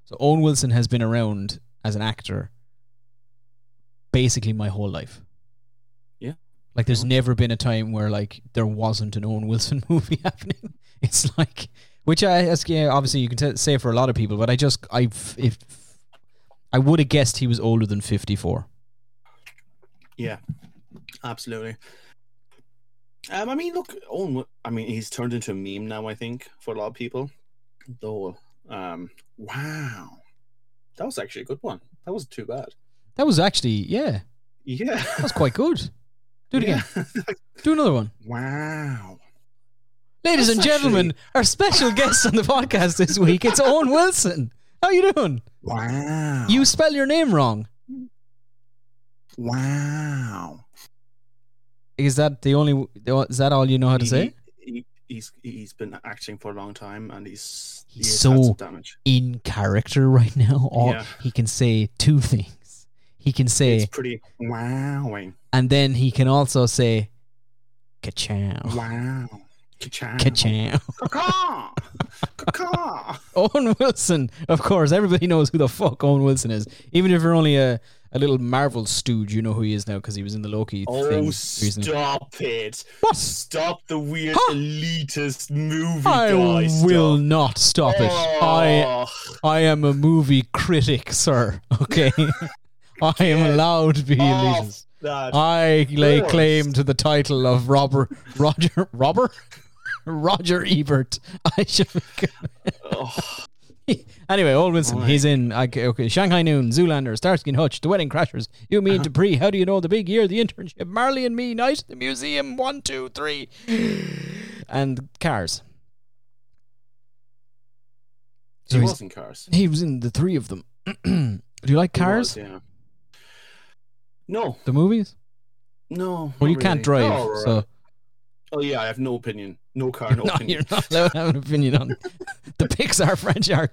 So Owen Wilson has been around as an actor basically my whole life. Yeah, like there's never been a time where like there wasn't an Owen Wilson movie happening. It's like, which I yeah, obviously you can t- say for a lot of people, but I just I if I would have guessed he was older than fifty-four. Yeah, absolutely. Um, I mean, look, Owen. I mean, he's turned into a meme now. I think for a lot of people. Though, um, wow, that was actually a good one. That wasn't too bad. That was actually, yeah, yeah, that's quite good. Do it yeah. again. Do another one. Wow, ladies that's and gentlemen, actually... our special guest on the podcast this week. It's Owen Wilson. How are you doing? Wow, you spell your name wrong. Wow. Is that the only? Is that all you know how to he, say? He, he's he's been acting for a long time, and he's he's he so in character right now. Or yeah. He can say two things. He can say it's pretty wowing, and then he can also say ka-chow. Wow, ka-chow, ka-chow, ka-caw, ka-caw. Owen Wilson, of course, everybody knows who the fuck Owen Wilson is, even if you're only a. A little Marvel stooge, you know who he is now because he was in the Loki oh, thing. Oh, stop it. What? Stop the weird huh? elitist movie I guy stuff. I will not stop oh. it. I I am a movie critic, sir. Okay? I am allowed to be elitist. I lay course. claim to the title of Robert... Roger... Robert? Roger Ebert. I should... oh. Anyway, Owen Wilson, right. he's in okay, okay, Shanghai Noon, Zoolander, Starsky and Hutch, The Wedding Crashers, You, Me, and Dupree, How Do You Know, The Big Year, The Internship, Marley and Me, Night at the Museum, one, two, three, and Cars. So he was in Cars. He was in the three of them. Do you like Cars? Was, yeah. No. The movies? No. Well, you really. can't drive, no, so... Right. Oh yeah, I have no opinion. No car, no, no opinion. You're not allowed to have an opinion on the Pixar franchise.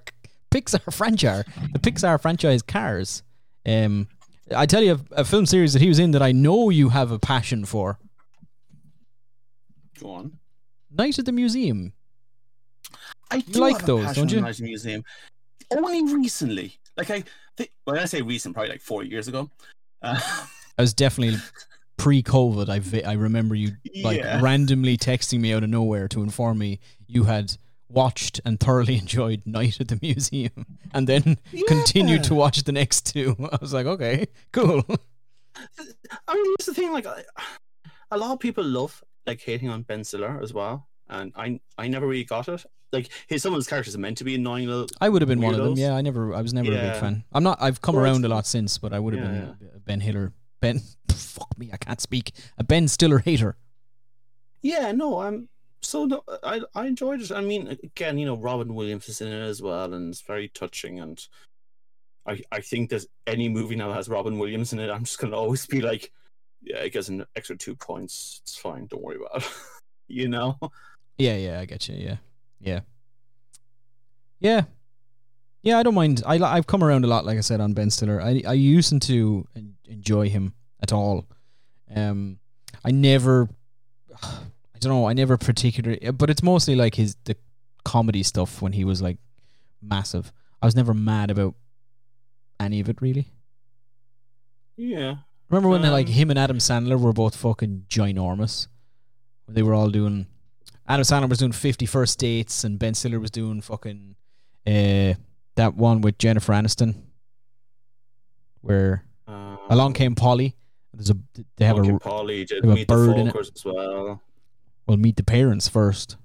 Pixar franchise. The Pixar franchise Cars. Um, I tell you, a, a film series that he was in that I know you have a passion for. Go on. Night at the Museum. I do like have those, a passion don't you? For Night at the Museum. Only recently, like I, th- when I say recent, probably like four years ago. Uh, I was definitely pre-COVID. I vi- I remember you like yeah. randomly texting me out of nowhere to inform me you had watched and thoroughly enjoyed Night at the Museum, and then yeah. continued to watch the next two. I was like, okay, cool. I mean, here's the thing: like, a lot of people love like hating on Ben Stiller as well, and I I never really got it. Like his some of his characters are meant to be annoying little. I would have been weirdos. One of them. Yeah, I never. I was never yeah. a big fan. I'm not. I've come well, around a lot since, but I would have yeah, been yeah. a Ben Hiller. Ben, fuck me, I can't speak. A Ben Stiller hater. Yeah, no, I'm so. No, I I enjoyed it. I mean, again, you know, Robin Williams is in it as well, and it's very touching. And I I think there's any movie now that has Robin Williams in it, I'm just gonna always be like, yeah, it gets an extra two points. It's fine. Don't worry about it. You know. Yeah, yeah, I get you. Yeah. Yeah, yeah, yeah. I don't mind. I I've come around a lot, like I said, on Ben Stiller. I I used to enjoy him at all. Um, I never, I don't know. I never particularly, but it's mostly like his the comedy stuff when he was like massive. I was never mad about any of it really. Yeah. Remember when um, they, like him and Adam Sandler were both fucking ginormous? They were all doing. Adam Sandler was doing fifty first dates and Ben Stiller was doing fucking uh, that one with Jennifer Aniston where um, Along Came Polly. There's a they have a, Polly, they have a bird in it as well. Well, Meet the Parents first.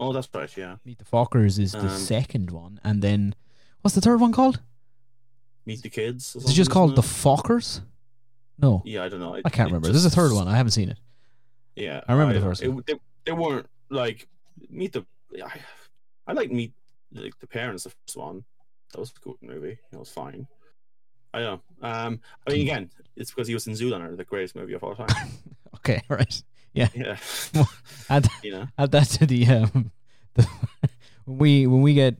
Oh, that's right, yeah. Meet the Fockers is um, the second one, and then what's the third one called? Meet the Kids. Is it just called it? The Fockers? No. Yeah, I don't know. It, I can't remember. Just, there's a third one. I haven't seen it. Yeah, I remember I, the first it, one. It, it, They weren't like meet the. I, I like meet like the parents of this one. That was a good movie. It was fine. I don't know. Um, I mean, again, it's because he was in Zoolander, the greatest movie of all time. Okay, right? Yeah, yeah. Well, add, you know, add that to the um. The, when we when we get,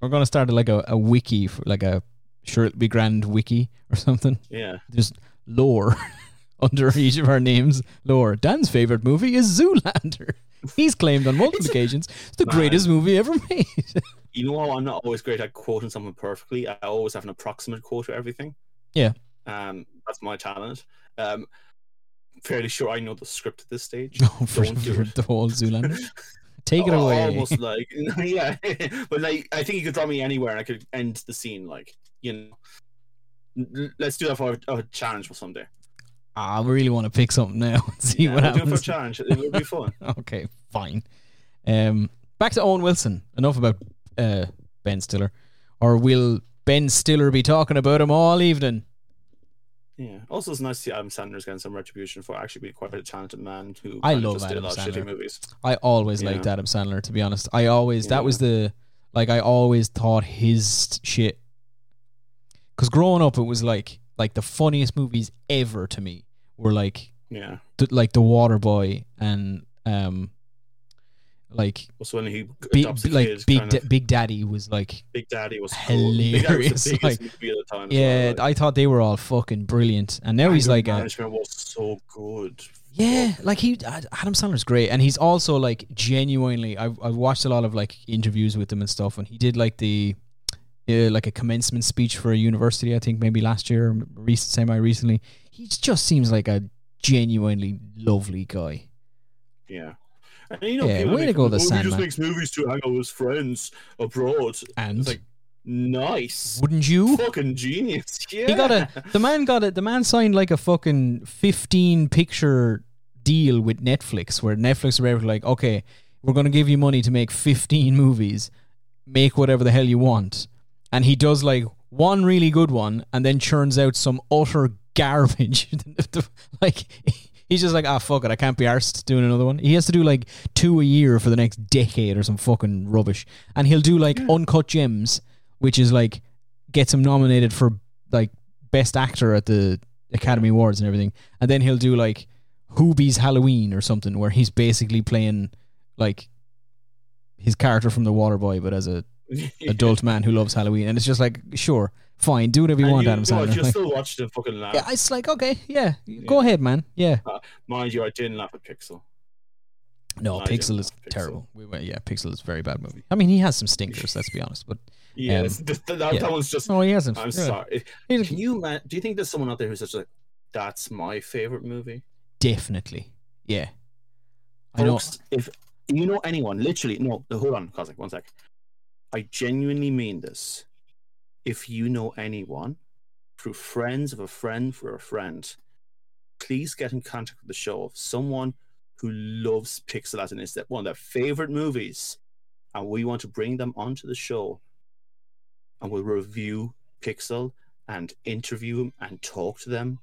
we're gonna start like a, a wiki, for, like a sure it'll be grand wiki or something. Yeah, just lore. Under each of our names, lore. Dan's favorite movie is Zoolander. He's claimed on multiple occasions it's the Man. greatest movie ever made. You know what? I'm not always great at quoting someone perfectly. I always have an approximate quote for everything. Yeah, um, that's my talent. Um, fairly sure I know the script at this stage. No, for, Don't do for it. The whole Zoolander. Take it oh, away. Almost like yeah, but like I think you could draw me anywhere, and I could end the scene. Like you know, let's do that for a, a challenge for someday. I really want to pick something now and see yeah, what we'll happens. Do it for a challenge. It will be fun. Okay, fine. Um, back to Owen Wilson. Enough about uh, Ben Stiller. Or will Ben Stiller be talking about him all evening? Yeah. Also, it's nice to see Adam Sandler's getting some retribution for actually being quite a talented man who I love Adam did a lot Sandler. Of shitty movies. I always yeah. liked Adam Sandler, to be honest. I always, yeah. that was the, like, I always thought his shit. Because growing up, it was like, like the funniest movies ever to me were like yeah th- like The Waterboy and um like also when he be, like kid, Big da- Big Daddy was like Big Daddy was hilarious cool. Daddy was the like, movie at the time yeah well, like, I thought they were all fucking brilliant and now he's like management a, was so good yeah like he Adam Sandler's great and he's also like genuinely I've, I've watched a lot of like interviews with him and stuff and he did like the Uh, like a commencement speech for a university, I think maybe last year, or recent, semi recently. He just seems like a genuinely lovely guy. Yeah, and you know, yeah, way like, to go, the Sandman. He just makes movies to hang out with friends abroad, and it's like nice. Wouldn't you? Fucking genius. Yeah, he got a. The man got it. The man signed like a fucking fifteen picture deal with Netflix, where Netflix were like, okay, we're going to give you money to make fifteen movies, make whatever the hell you want. And he does like one really good one and then churns out some utter garbage. Like he's just like, ah, fuck it, I can't be arsed doing another one. He has to do like two a year for the next decade or some fucking rubbish. And he'll do like yeah. Uncut Gems, which is like gets him nominated for like Best Actor at the Academy Awards and everything. And then he'll do like Hoobies Halloween or something where he's basically playing like his character from The Waterboy but as a adult man who loves Halloween, and it's just like, sure, fine, do whatever you and want, you, Adam Sandler. You like, still watch the fucking laugh. Yeah, it's like, okay, yeah, yeah. go ahead, man. Yeah, uh, mind you, I didn't laugh at Pixel. No, no Pixel is Pixel. terrible. We went, yeah, Pixel is a very bad movie. I mean, he has some stinkers, let's be honest. But yeah, um, that, that yeah. one's just. Oh, he hasn't. I'm sorry. Can you? Do you think there's someone out there who's just like, that's my favorite movie? Definitely. Yeah. I know. If you know anyone, literally, no, hold on, Cosmic, one sec. I genuinely mean this. If you know anyone, through friends of a friend for a friend, please get in contact with the show. Of someone who loves pixel art and it's one of their favorite movies, and we want to bring them onto the show, and we'll review Pixel and interview them and talk to them.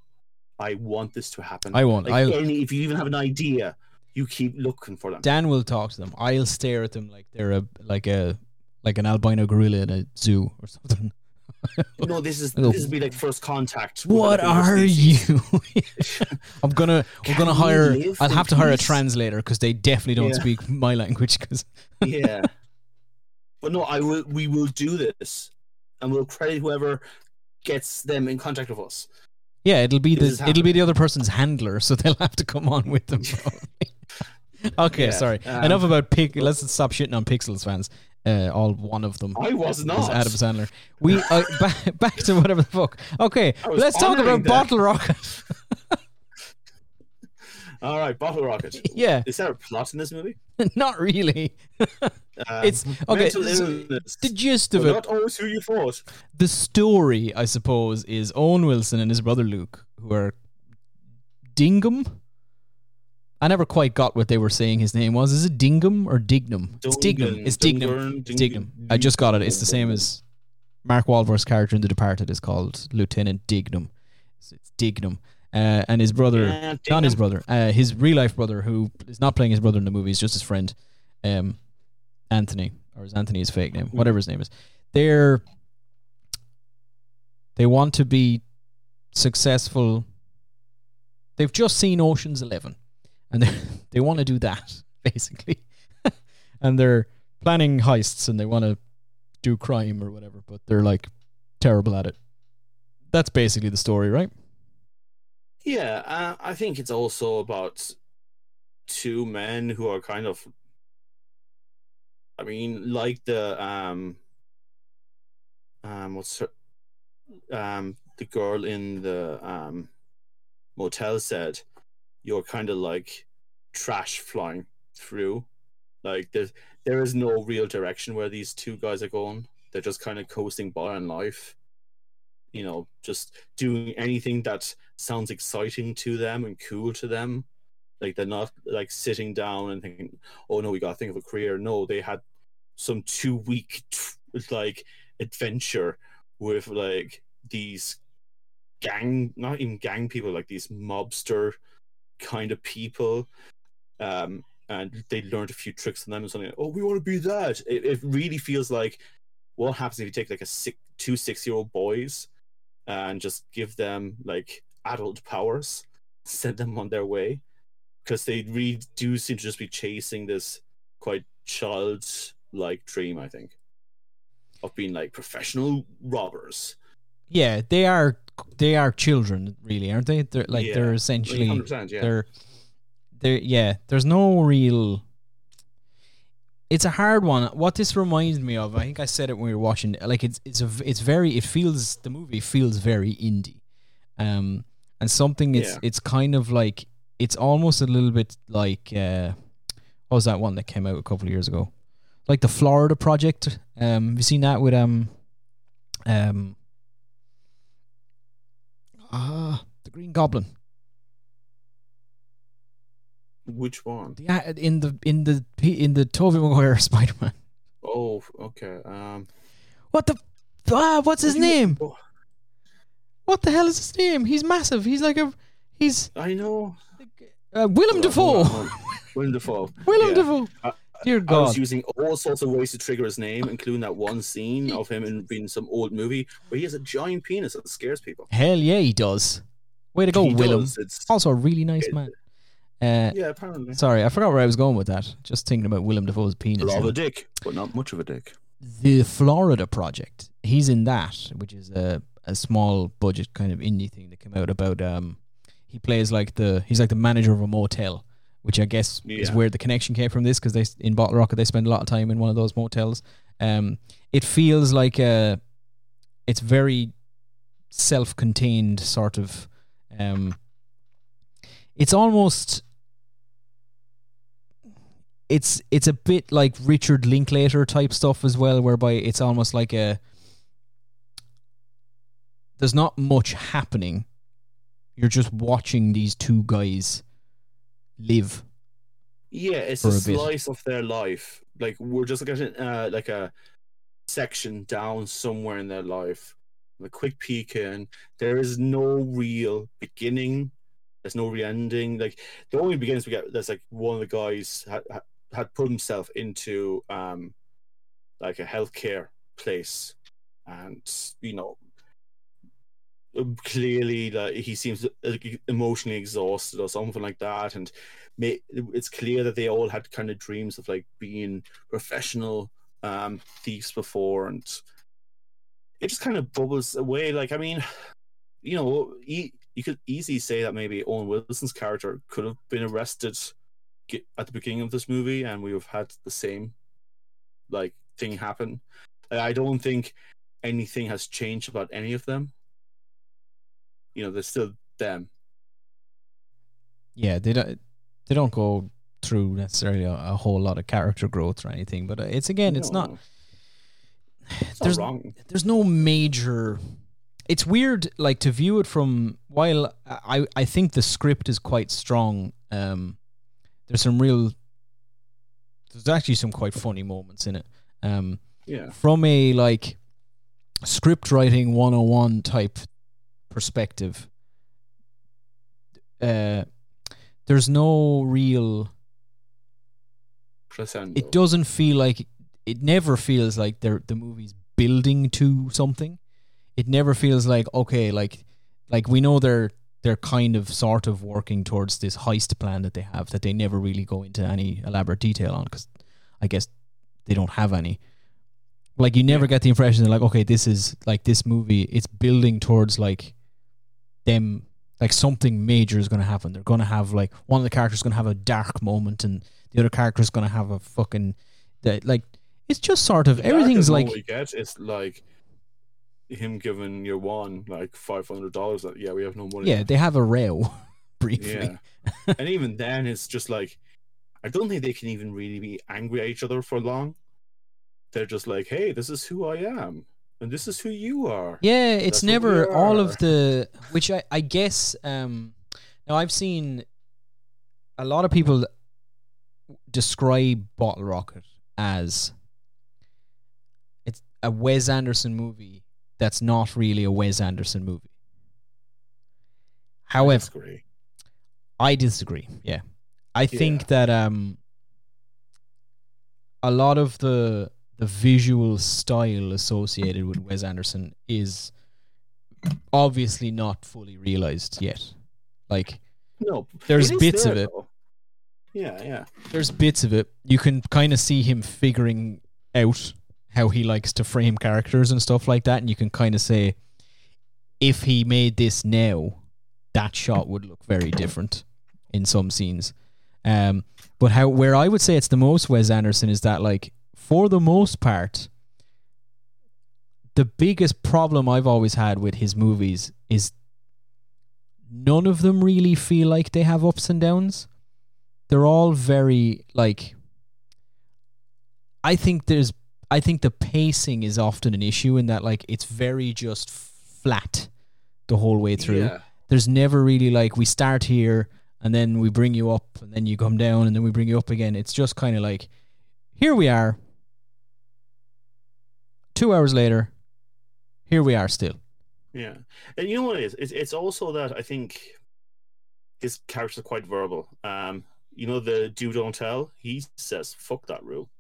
I want this to happen. I won't. Like any, if you even have an idea, you keep looking for them. Dan will talk to them. I'll stare at them like they're a like a like an albino gorilla in a zoo or something. No, this is this will be like first contact. What are you? I'm gonna we're gonna hire. I'll have to hire a translator because they definitely don't yeah. speak my language. Cause yeah, but no, I will. We will do this, and we'll credit whoever gets them in contact with us. Yeah, it'll be this the it'll be the other person's handler, so they'll have to come on with them. Okay, yeah, sorry. Um, Enough about Pixel. Let's stop shitting on Pixels fans. Uh, all one of them. I was not. Adam Sandler. We uh, back, back to whatever the fuck. Okay, let's talk about that. Bottle Rocket. All right, Bottle Rocket. Yeah. Is there a plot in this movie? Not really. um, it's okay. So the gist of We're it. Not always who you thought. The story, I suppose, is Owen Wilson and his brother Luke, who are Dingham. I never quite got what they were saying his name was. Is it Dingham or Dignam? It's Dignam. It's Dignam. It's Dignam. I just got it. It's the same as Mark Wahlberg's character in The Departed is called Lieutenant Dignam. So it's Dignam. Uh, and his brother, yeah, not his brother, uh, his real-life brother, who is not playing his brother in the movie, is just his friend, um, Anthony, or is Anthony his fake name? Whatever his name is. They're, they want to be successful. They've just seen Ocean's Eleven. And they, they want to do that, basically. And they're planning heists and they want to do crime or whatever, but they're, like, terrible at it. That's basically the story, right? Yeah, uh, I think it's also about two men who are kind of... I mean, like the... um, um, what's her, um, the girl in the um, motel said... You're kind of like trash flying through. Like there's, there is no real direction where these two guys are going. They're just kind of coasting by on life. You know, just doing anything that sounds exciting to them and cool to them. Like they're not like sitting down and thinking, oh no, we got to think of a career. No, they had some two week like adventure with like these gang, not even gang people, like these mobster kind of people, um, and they learned a few tricks on them and something like, oh, we want to be that. It, it really feels like what happens if you take like a six, two six-year-old boys and just give them like adult powers, send them on their way, because they really do seem to just be chasing this quite child-like dream, I think, of being like professional robbers. Yeah, they are they are children, really, aren't they? They're like yeah, they're essentially one hundred percent, yeah. they're they yeah, there's no real it's a hard one. What this reminds me of, I think I said it when we were watching it, like it's it's a, it's very it feels the movie feels very indie. Um and something it's yeah. it's kind of like it's almost a little bit like uh what was that one that came out a couple of years ago? Like The Florida Project. Um have you seen that with um um Ah, uh, the Green Goblin. Which one? Yeah, in the in the in the Tobey Maguire Spider-Man. Oh, okay. Um, what the? Ah, what's his name? You, oh. What the hell is his name? He's massive. He's like a. He's. I know. Uh, Willem oh, Dafoe. Willem Dafoe. Willem yeah. Dafoe. Uh, Dear God. I was using all sorts of ways to trigger his name, including that one scene of him in being some old movie where he has a giant penis that scares people. Hell yeah, he does. Way to go, he Willem. Also a really nice it, man. Uh, yeah, apparently. Sorry, I forgot where I was going with that. Just thinking about Willem Dafoe's penis. A lot of a dick, but not much of a dick. The Florida Project. He's in that, which is a, a small budget kind of indie thing that came out about... Um, he plays like the... He's like the manager of a motel. which I guess yeah. is where the connection came from this, because they in Bottle Rocket they spend a lot of time in one of those motels. Um, it feels like a, it's very self-contained sort of. Um, it's almost. It's it's a bit like Richard Linklater type stuff as well, whereby it's almost like a. There's not much happening. You're just watching these two guys live. Yeah, it's a, a slice of their life. Like we're just getting uh, like a section down somewhere in their life. A quick peek in. There is no real beginning. There's no real ending. Like the only beginnings we get, there's like one of the guys had, had put himself into um like a healthcare place, and you know. Clearly, like, he seems like, emotionally exhausted or something like that, and may, it's clear that they all had kind of dreams of like being professional um, thieves before, and it just kind of bubbles away. Like, I mean, you know, he, you could easily say that maybe Owen Wilson's character could have been arrested at the beginning of this movie, and we would have had the same like thing happen. I don't think anything has changed about any of them. You know, they're still them. Yeah, they don't they don't go through necessarily a, a whole lot of character growth or anything, but it's again, no. it's not. It's there's not wrong. There's no major. It's weird, like to view it from. While I I think the script is quite strong. Um, there's some real. There's actually some quite funny moments in it. Um, yeah. From a like, script writing one oh one type. Perspective. Uh, there's no real. Crescendo. It doesn't feel like it. Never feels like they're the movie's building to something. It never feels like okay, like like we know they're they're kind of sort of working towards this heist plan that they have that they never really go into any elaborate detail on because I guess they don't have any. Like you never yeah. get the impression that like okay, this is like this movie. It's building towards like. Them like something major is going to happen. They're going to have like one of the characters is going to have a dark moment, and the other character is going to have a fucking that like it's just sort of the everything's like what we get is like him giving your one like five hundred dollars that yeah we have no money. Yeah, they have a row briefly, yeah. And even then it's just like I don't think they can even really be angry at each other for long. They're just like, hey, this is who I am. And this is who you are. Yeah, it's that's never all of the... Which I, I guess... Um, now, I've seen a lot of people describe Bottle Rocket as it's a Wes Anderson movie that's not really a Wes Anderson movie. However, I disagree. I disagree, yeah. I yeah. think that um, a lot of the... the visual style associated with Wes Anderson is obviously not fully realized yet. Like, no, there's bits there, of it. Though. Yeah, yeah. There's bits of it. You can kind of see him figuring out how he likes to frame characters and stuff like that, and you can kind of say, if he made this now, that shot would look very different in some scenes. Um, but how where I would say it's the most Wes Anderson is that, like, for the most part, the biggest problem I've always had with his movies is none of them really feel like they have ups and downs. They're all very, like... I think there's... I think the pacing is often an issue in that, like, it's very just flat the whole way through. Yeah. There's never really, like, we start here, and then we bring you up, and then you come down, and then we bring you up again. It's just kind of like, here we are. Two hours later, here we are still. Yeah. And you know what it is? It's, it's also that I think his characters are quite verbal. Um, you know, the do don't tell, he says, fuck that rule.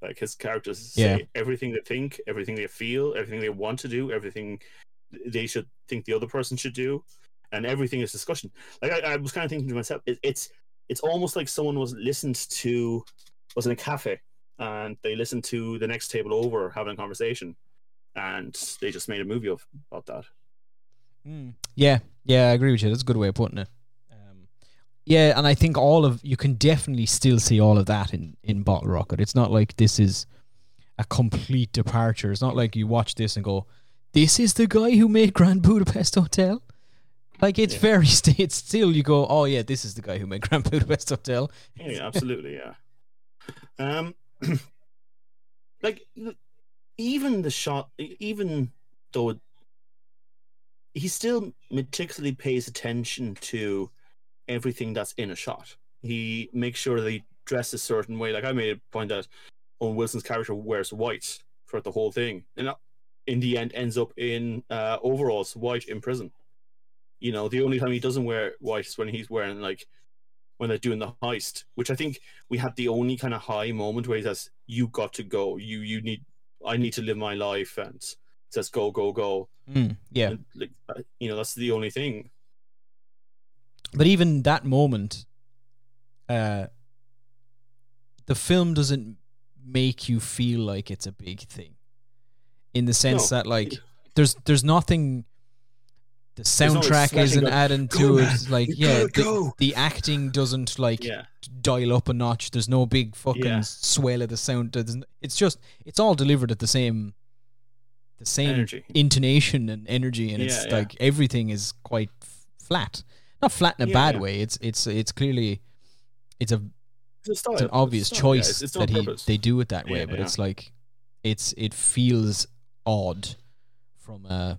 Like his characters yeah. say everything they think, everything they feel, everything they want to do, everything they should think the other person should do. And everything is discussion. Like I, I was kind of thinking to myself, it, it's, it's almost like someone was listened to, was in a cafe. And they listened to the next table over having a conversation, and they just made a movie of about that. Mm. Yeah, yeah, I agree with you. That's a good way of putting it. Um, Yeah, and I think all of you can definitely still see all of that in, in Bottle Rocket. It's not like this is a complete departure. It's not like you watch this and go, "This is the guy who made Grand Budapest Hotel." Like it's yeah. very, st- it's still you go, "Oh yeah, this is the guy who made Grand Budapest Hotel." Yeah, absolutely, yeah. Um, like even the shot, even though he still meticulously pays attention to everything that's in a shot. He makes sure that he dresses a certain way. Like I made a point that Owen Wilson's character wears white throughout the whole thing, and in the end ends up in uh, overalls, white, in prison. You know, the only time he doesn't wear white is when he's wearing like when they're doing the heist, which I think we had the only kind of high moment where he says, "You got to go. You you need. I need to live my life." And says, "Go, go, go." Mm, yeah, and, like, you know, that's the only thing. But even that moment, uh, the film doesn't make you feel like it's a big thing, in the sense no. that like there's there's nothing. The soundtrack isn't up. adding to it. Man. Like, you yeah, the, the acting doesn't like yeah. dial up a notch. There's no big fucking yeah. swell of the sound. It's just it's all delivered at the same, the same energy. intonation and energy, and yeah, it's yeah. like everything is quite f- flat. Not flat in a yeah, bad yeah. way. It's it's it's clearly it's a it's, a it's an obvious it's choice yeah, it's, it's that he purpose. they do it that way, yeah, but yeah. it's like it's it feels odd from a.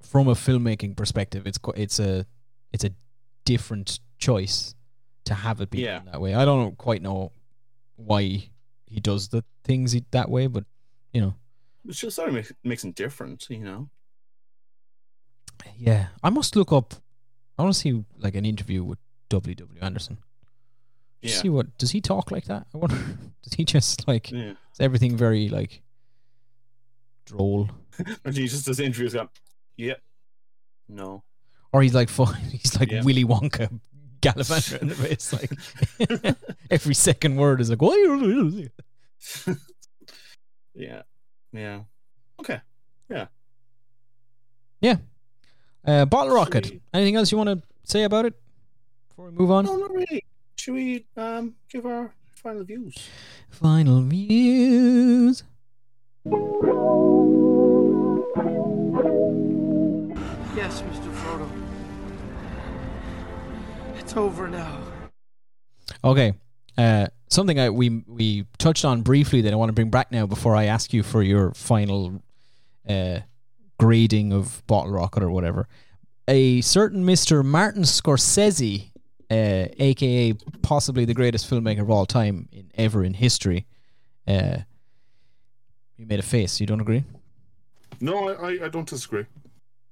From a filmmaking perspective, it's it's a it's a different choice to have it be yeah. that way. I don't quite know why he does the things he, that way, but you know, it's just sort of makes, makes him different, you know. Yeah, I must look up. I want to see like an interview with W W Anderson. Yeah. See what does he talk like that? I wonder. Does he just like yeah. is everything very like droll? Or he just does interviews got. Yeah, no. Or he's like he's like yeah. Willy Wonka gallivanting in the face. Like every second word is like, yeah, yeah, okay, yeah, yeah. Uh, Bottle Rocket. Should we... Anything else you want to say about it before we move on? No, not really. Should we um give our final views? Final views. Yes, Mister Frodo. It's over now. Okay. Uh, something I, we we touched on briefly that I want to bring back now before I ask you for your final uh, grading of Bottle Rocket or whatever. A certain Mister Martin Scorsese, uh, a k a possibly the greatest filmmaker of all time in ever in history. Uh, you made a face. You don't agree? No, I, I don't disagree.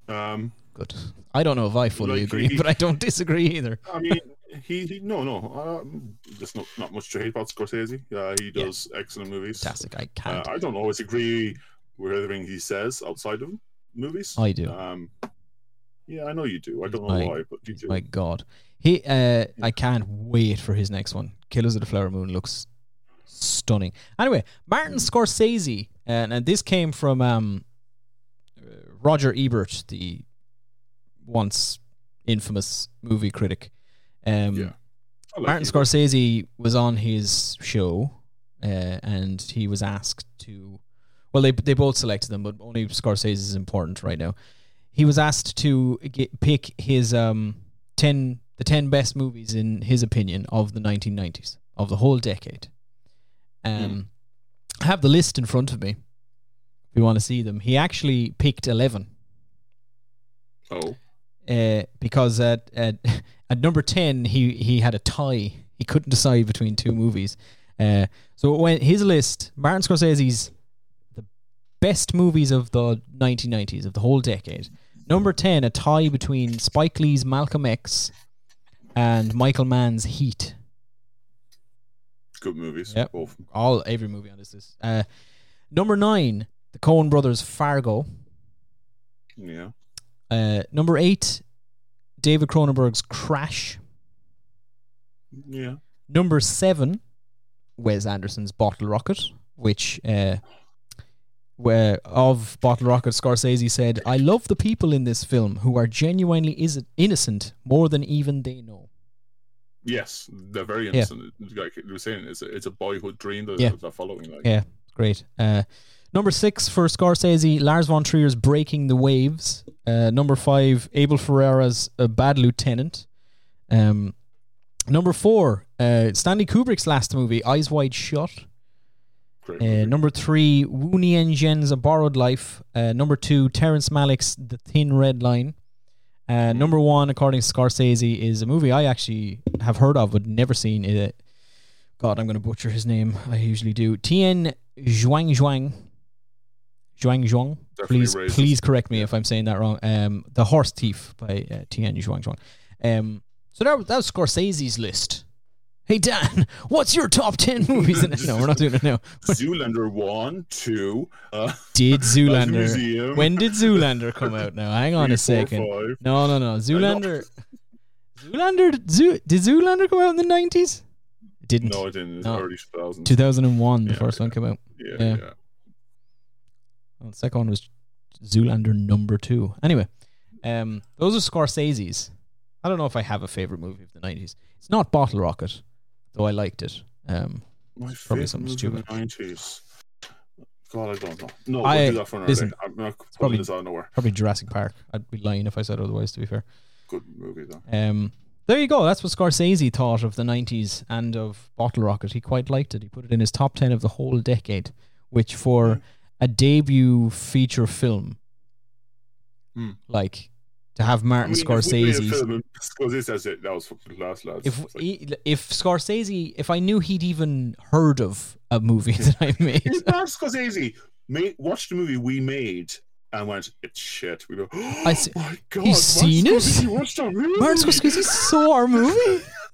Um, Good. I don't know if I fully like agree, he, but I don't disagree either. I mean, he, he no, no. Um, there's not, not much to hate about Scorsese. Uh, he does yeah. excellent movies. Fantastic. I can't. Uh, I don't always agree with everything he says outside of movies. I do. Um, yeah, I know you do. I don't know my, why, but you do. My God, he. Uh, yeah. I can't wait for his next one. Killers of the Flower Moon looks stunning. Anyway, Martin Scorsese, and, and this came from um. Roger Ebert, the once infamous movie critic. Um, yeah. Like Martin Ebert. Scorsese was on his show uh, and he was asked to... Well, they they both selected them, but only Scorsese is important right now. He was asked to get, pick his um ten the ten best movies, in his opinion, of the nineteen nineties, of the whole decade. Um, mm. I have the list in front of me. We want to see them. He actually picked eleven. Oh. Uh, because at, at at number ten, he, he had a tie. He couldn't decide between two movies. Uh, so when his list, Martin Scorsese's the best movies of the nineteen nineties, of the whole decade. Number ten, a tie between Spike Lee's Malcolm X and Michael Mann's Heat. Good movies. Yep. Both. All every movie on this list. Uh, number nine. The Coen Brothers' Fargo. Yeah. Uh, number eight, David Cronenberg's Crash. Yeah. Number seven, Wes Anderson's Bottle Rocket, which uh, where of Bottle Rocket, Scorsese said, "I love the people in this film who are genuinely is- innocent more than even they know." Yes, they're very innocent. Yeah. Like you were saying, it's a, it's a boyhood dream that yeah. they're following. Like. Yeah, great. Uh, number six for Scorsese, Lars von Trier's Breaking the Waves. Uh, number five, Abel Ferrara's A Bad Lieutenant. Um, number four, uh, Stanley Kubrick's last movie, Eyes Wide Shut. Great movie. Uh, number three, Wu Nian Zhen's A Borrowed Life. Uh, number two, Terrence Malick's The Thin Red Line. Uh, number one, according to Scorsese, is a movie I actually have heard of but never seen it. God, I'm going to butcher his name. I usually do. Tien Zhuang Zhuang. Zhuang Zhuang. Please, please correct me if I'm saying that wrong. Um, The Horse Thief by uh, Tien Zhuang Zhuang. Um, so that, that was Scorsese's list. Hey, Dan, what's your top ten movies? No, we're not doing it now. Zoolander one, two Uh, did Zoolander. When did Zoolander come out now? Hang on Three, a second. Four, five. No, no, no. Zoolander. Zoolander. Zoo, did Zoolander come out in the nineties? It didn't. No, it didn't. No. Early two thousand. two thousand one, the yeah, first yeah. one came out. Yeah, yeah. yeah. Well, the second one was Zoolander number two. Anyway, um, those are Scorsese's. I don't know if I have a favorite movie of the nineties. It's not Bottle Rocket. Though I liked it. Um, My probably something stupid. nineties. God, I don't know. No, I, we'll do that for another day. I'm not putting probably, this out of nowhere. Probably Jurassic Park. I'd be lying if I said otherwise, to be fair. Good movie, though. Um, there you go. That's what Scorsese thought of the nineties and of Bottle Rocket. He quite liked it. He put it in his top ten of the whole decade, which for mm. a debut feature film, mm. like... To have Martin I mean, Scorsese. Scorsese has it. That was from the last lads. If, he, if Scorsese, if I knew he'd even heard of a movie that I made. If Martin Scorsese made, watched the movie we made and went, it's shit. We go, oh I see, my God. He's seen it? Watched our movie. Martin Scorsese saw our movie.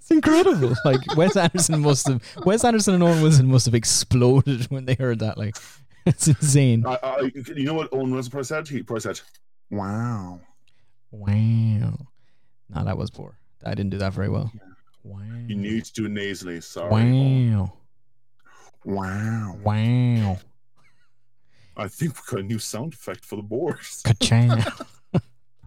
It's incredible. Like, Wes Anderson must have, Wes Anderson and Owen Wilson must have exploded when they heard that. Like, it's insane. I, I, you know what Owen Wilson probably said? He probably said, wow. Wow. No, that was poor. I didn't do that very well. Yeah. Wow. You need to do nasally. Sorry. Wow. Wow. Wow. I think we got a new sound effect for the boards. Ka-chang.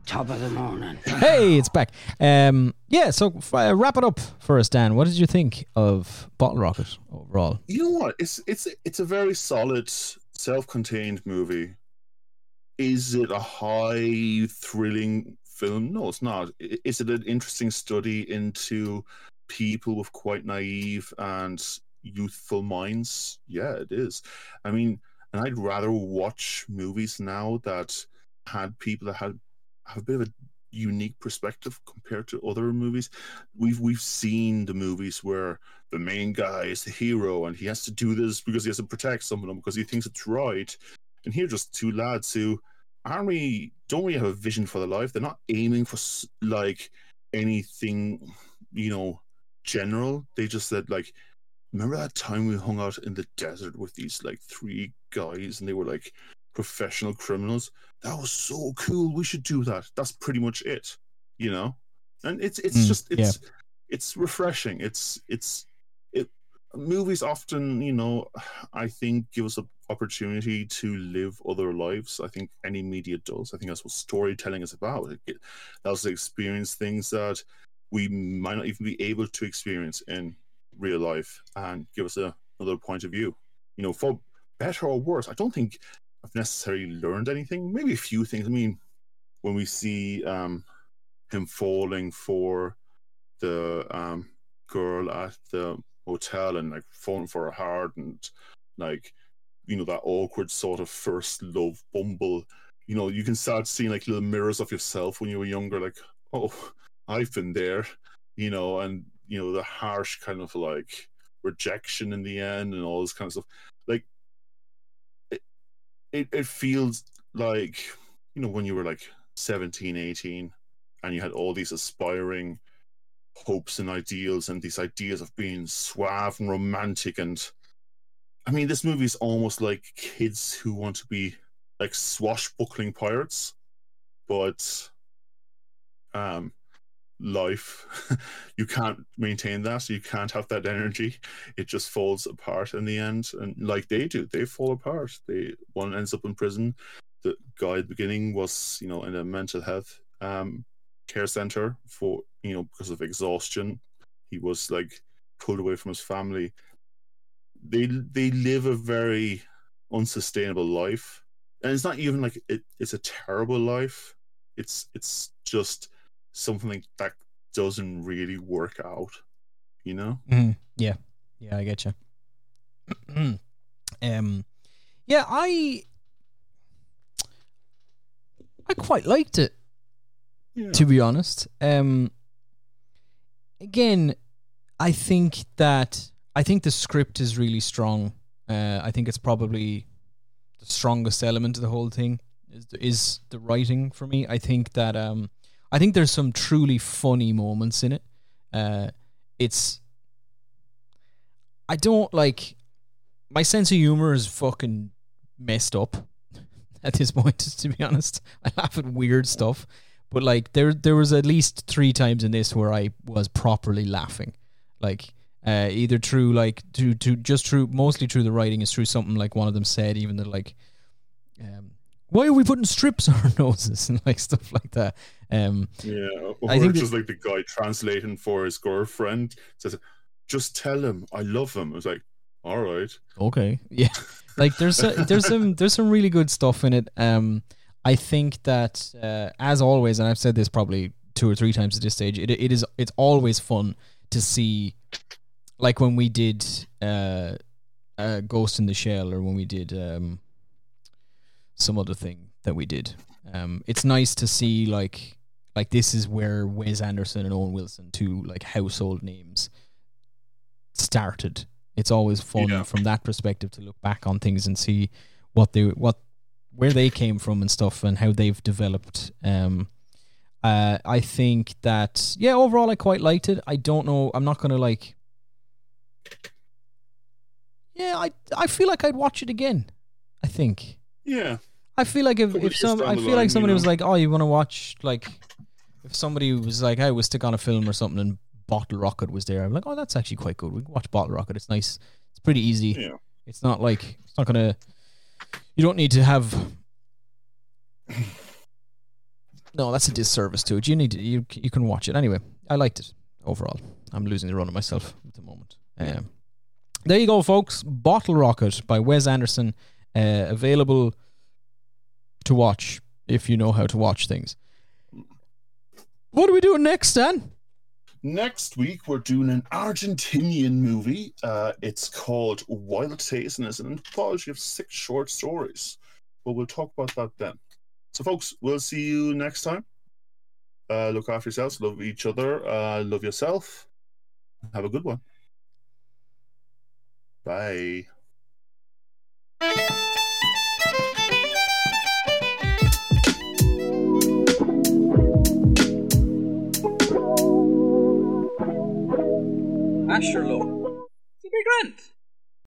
Top of the morning. Hey, it's back. Um, yeah, so uh, wrap it up for us, Dan. What did you think of Bottle Rocket overall? You know what? It's it's it's a very solid, self-contained movie. Is it a high thrilling film? No, it's not. Is it an interesting study into people with quite naive and youthful minds? Yeah, it is. I mean, and I'd rather watch movies now that had people that had have a bit of a unique perspective compared to other movies. We've we've seen the movies where the main guy is the hero and he has to do this because he has to protect some of them because he thinks it's right. And here are just two lads who aren't really, don't really have a vision for their life. They're not aiming for, like, anything, you know, general. They just said, like, remember that time we hung out in the desert with these, like, three guys and they were, like, professional criminals? That was so cool. We should do that. That's pretty much it, you know? And it's it's mm, just, it's yeah. it's refreshing. It's, it's, it. Movies often, you know, I think give us a opportunity to live other lives. I think any media does. I think that's what storytelling is about. It, it allows us to experience things that we might not even be able to experience in real life and give us a, another point of view. You know, for better or worse, I don't think I've necessarily learned anything. Maybe a few things. I mean, when we see um, him falling for the um, girl at the hotel and like falling for her hard and like, you know, that awkward sort of first love bumble. You know, you can start seeing like little mirrors of yourself when you were younger, like, oh, I've been there, you know, and, you know, the harsh kind of like rejection in the end and all this kind of stuff. Like, it, it, it feels like, you know, when you were like seventeen, eighteen and you had all these aspiring hopes and ideals and these ideas of being suave and romantic and, I mean, this movie is almost like kids who want to be like swashbuckling pirates, but um, life. You can't maintain that, so you can't have that energy. It just falls apart in the end, and like they do, they fall apart. They one ends up in prison. The guy at the beginning was, you know, in a mental health um, care center for, you know, because of exhaustion. He was like pulled away from his family. They they live a very unsustainable life, and it's not even like it, it's a terrible life. It's it's just something that doesn't really work out, you know? Mm, yeah. Yeah, I get you. um, yeah, I I quite liked it, yeah. to be honest. Um, again, I think that I think the script is really strong. Uh, I think it's probably the strongest element of the whole thing is the, is the writing for me. I think that... Um, I think there's some truly funny moments in it. Uh, it's, I don't like, my sense of humor is fucking messed up at this point, to be honest. I laugh at weird stuff, but like there, there was at least three times in this where I was properly laughing, like uh, either through like to to just through mostly through the writing is through something like one of them said, even though like. Um, Why are we putting strips on our noses and like stuff like that? Um, yeah, or I think just that, like the guy translating for his girlfriend says, "Just tell him I love him." I was like, "All right, okay, yeah." Like there's a, there's some there's some really good stuff in it. Um, I think that uh, as always, and I've said this probably two or three times at this stage, it it is it's always fun to see, like when we did uh, uh, Ghost in the Shell, or when we did. Um, some other thing that we did. Um, it's nice to see like, like this is where Wes Anderson and Owen Wilson, two like household names, started. It's always fun yeah. from that perspective to look back on things and see what they, what, where they came from and stuff and how they've developed. Um, uh, I think that, yeah, overall I quite liked it. I don't know. I'm not going to like, yeah, I, I feel like I'd watch it again. I think. Yeah, I feel like if, if some, I feel line, like somebody you know? was like, "Oh, you want to watch?" Like, if somebody was like, "Hey, we'll stick on a film or something," and Bottle Rocket was there, I'm like, "Oh, that's actually quite good. We can watch Bottle Rocket. It's nice. It's pretty easy. Yeah. It's not like it's not gonna. You don't need to have. No, that's a disservice to it. You need to, you you can watch it anyway. I liked it overall. I'm losing the run of myself at the moment. Yeah. Um, there you go, folks. Bottle Rocket by Wes Anderson. Uh, available to watch if you know how to watch things. What are we doing next, Dan? Next week we're doing an Argentinian movie. Uh, it's called Wild Taste and it's an anthology of six short stories. But we'll talk about that then. So folks, we'll see you next time. Uh, look after yourselves, love each other, uh, love yourself. Have a good one. Bye. Asherlo.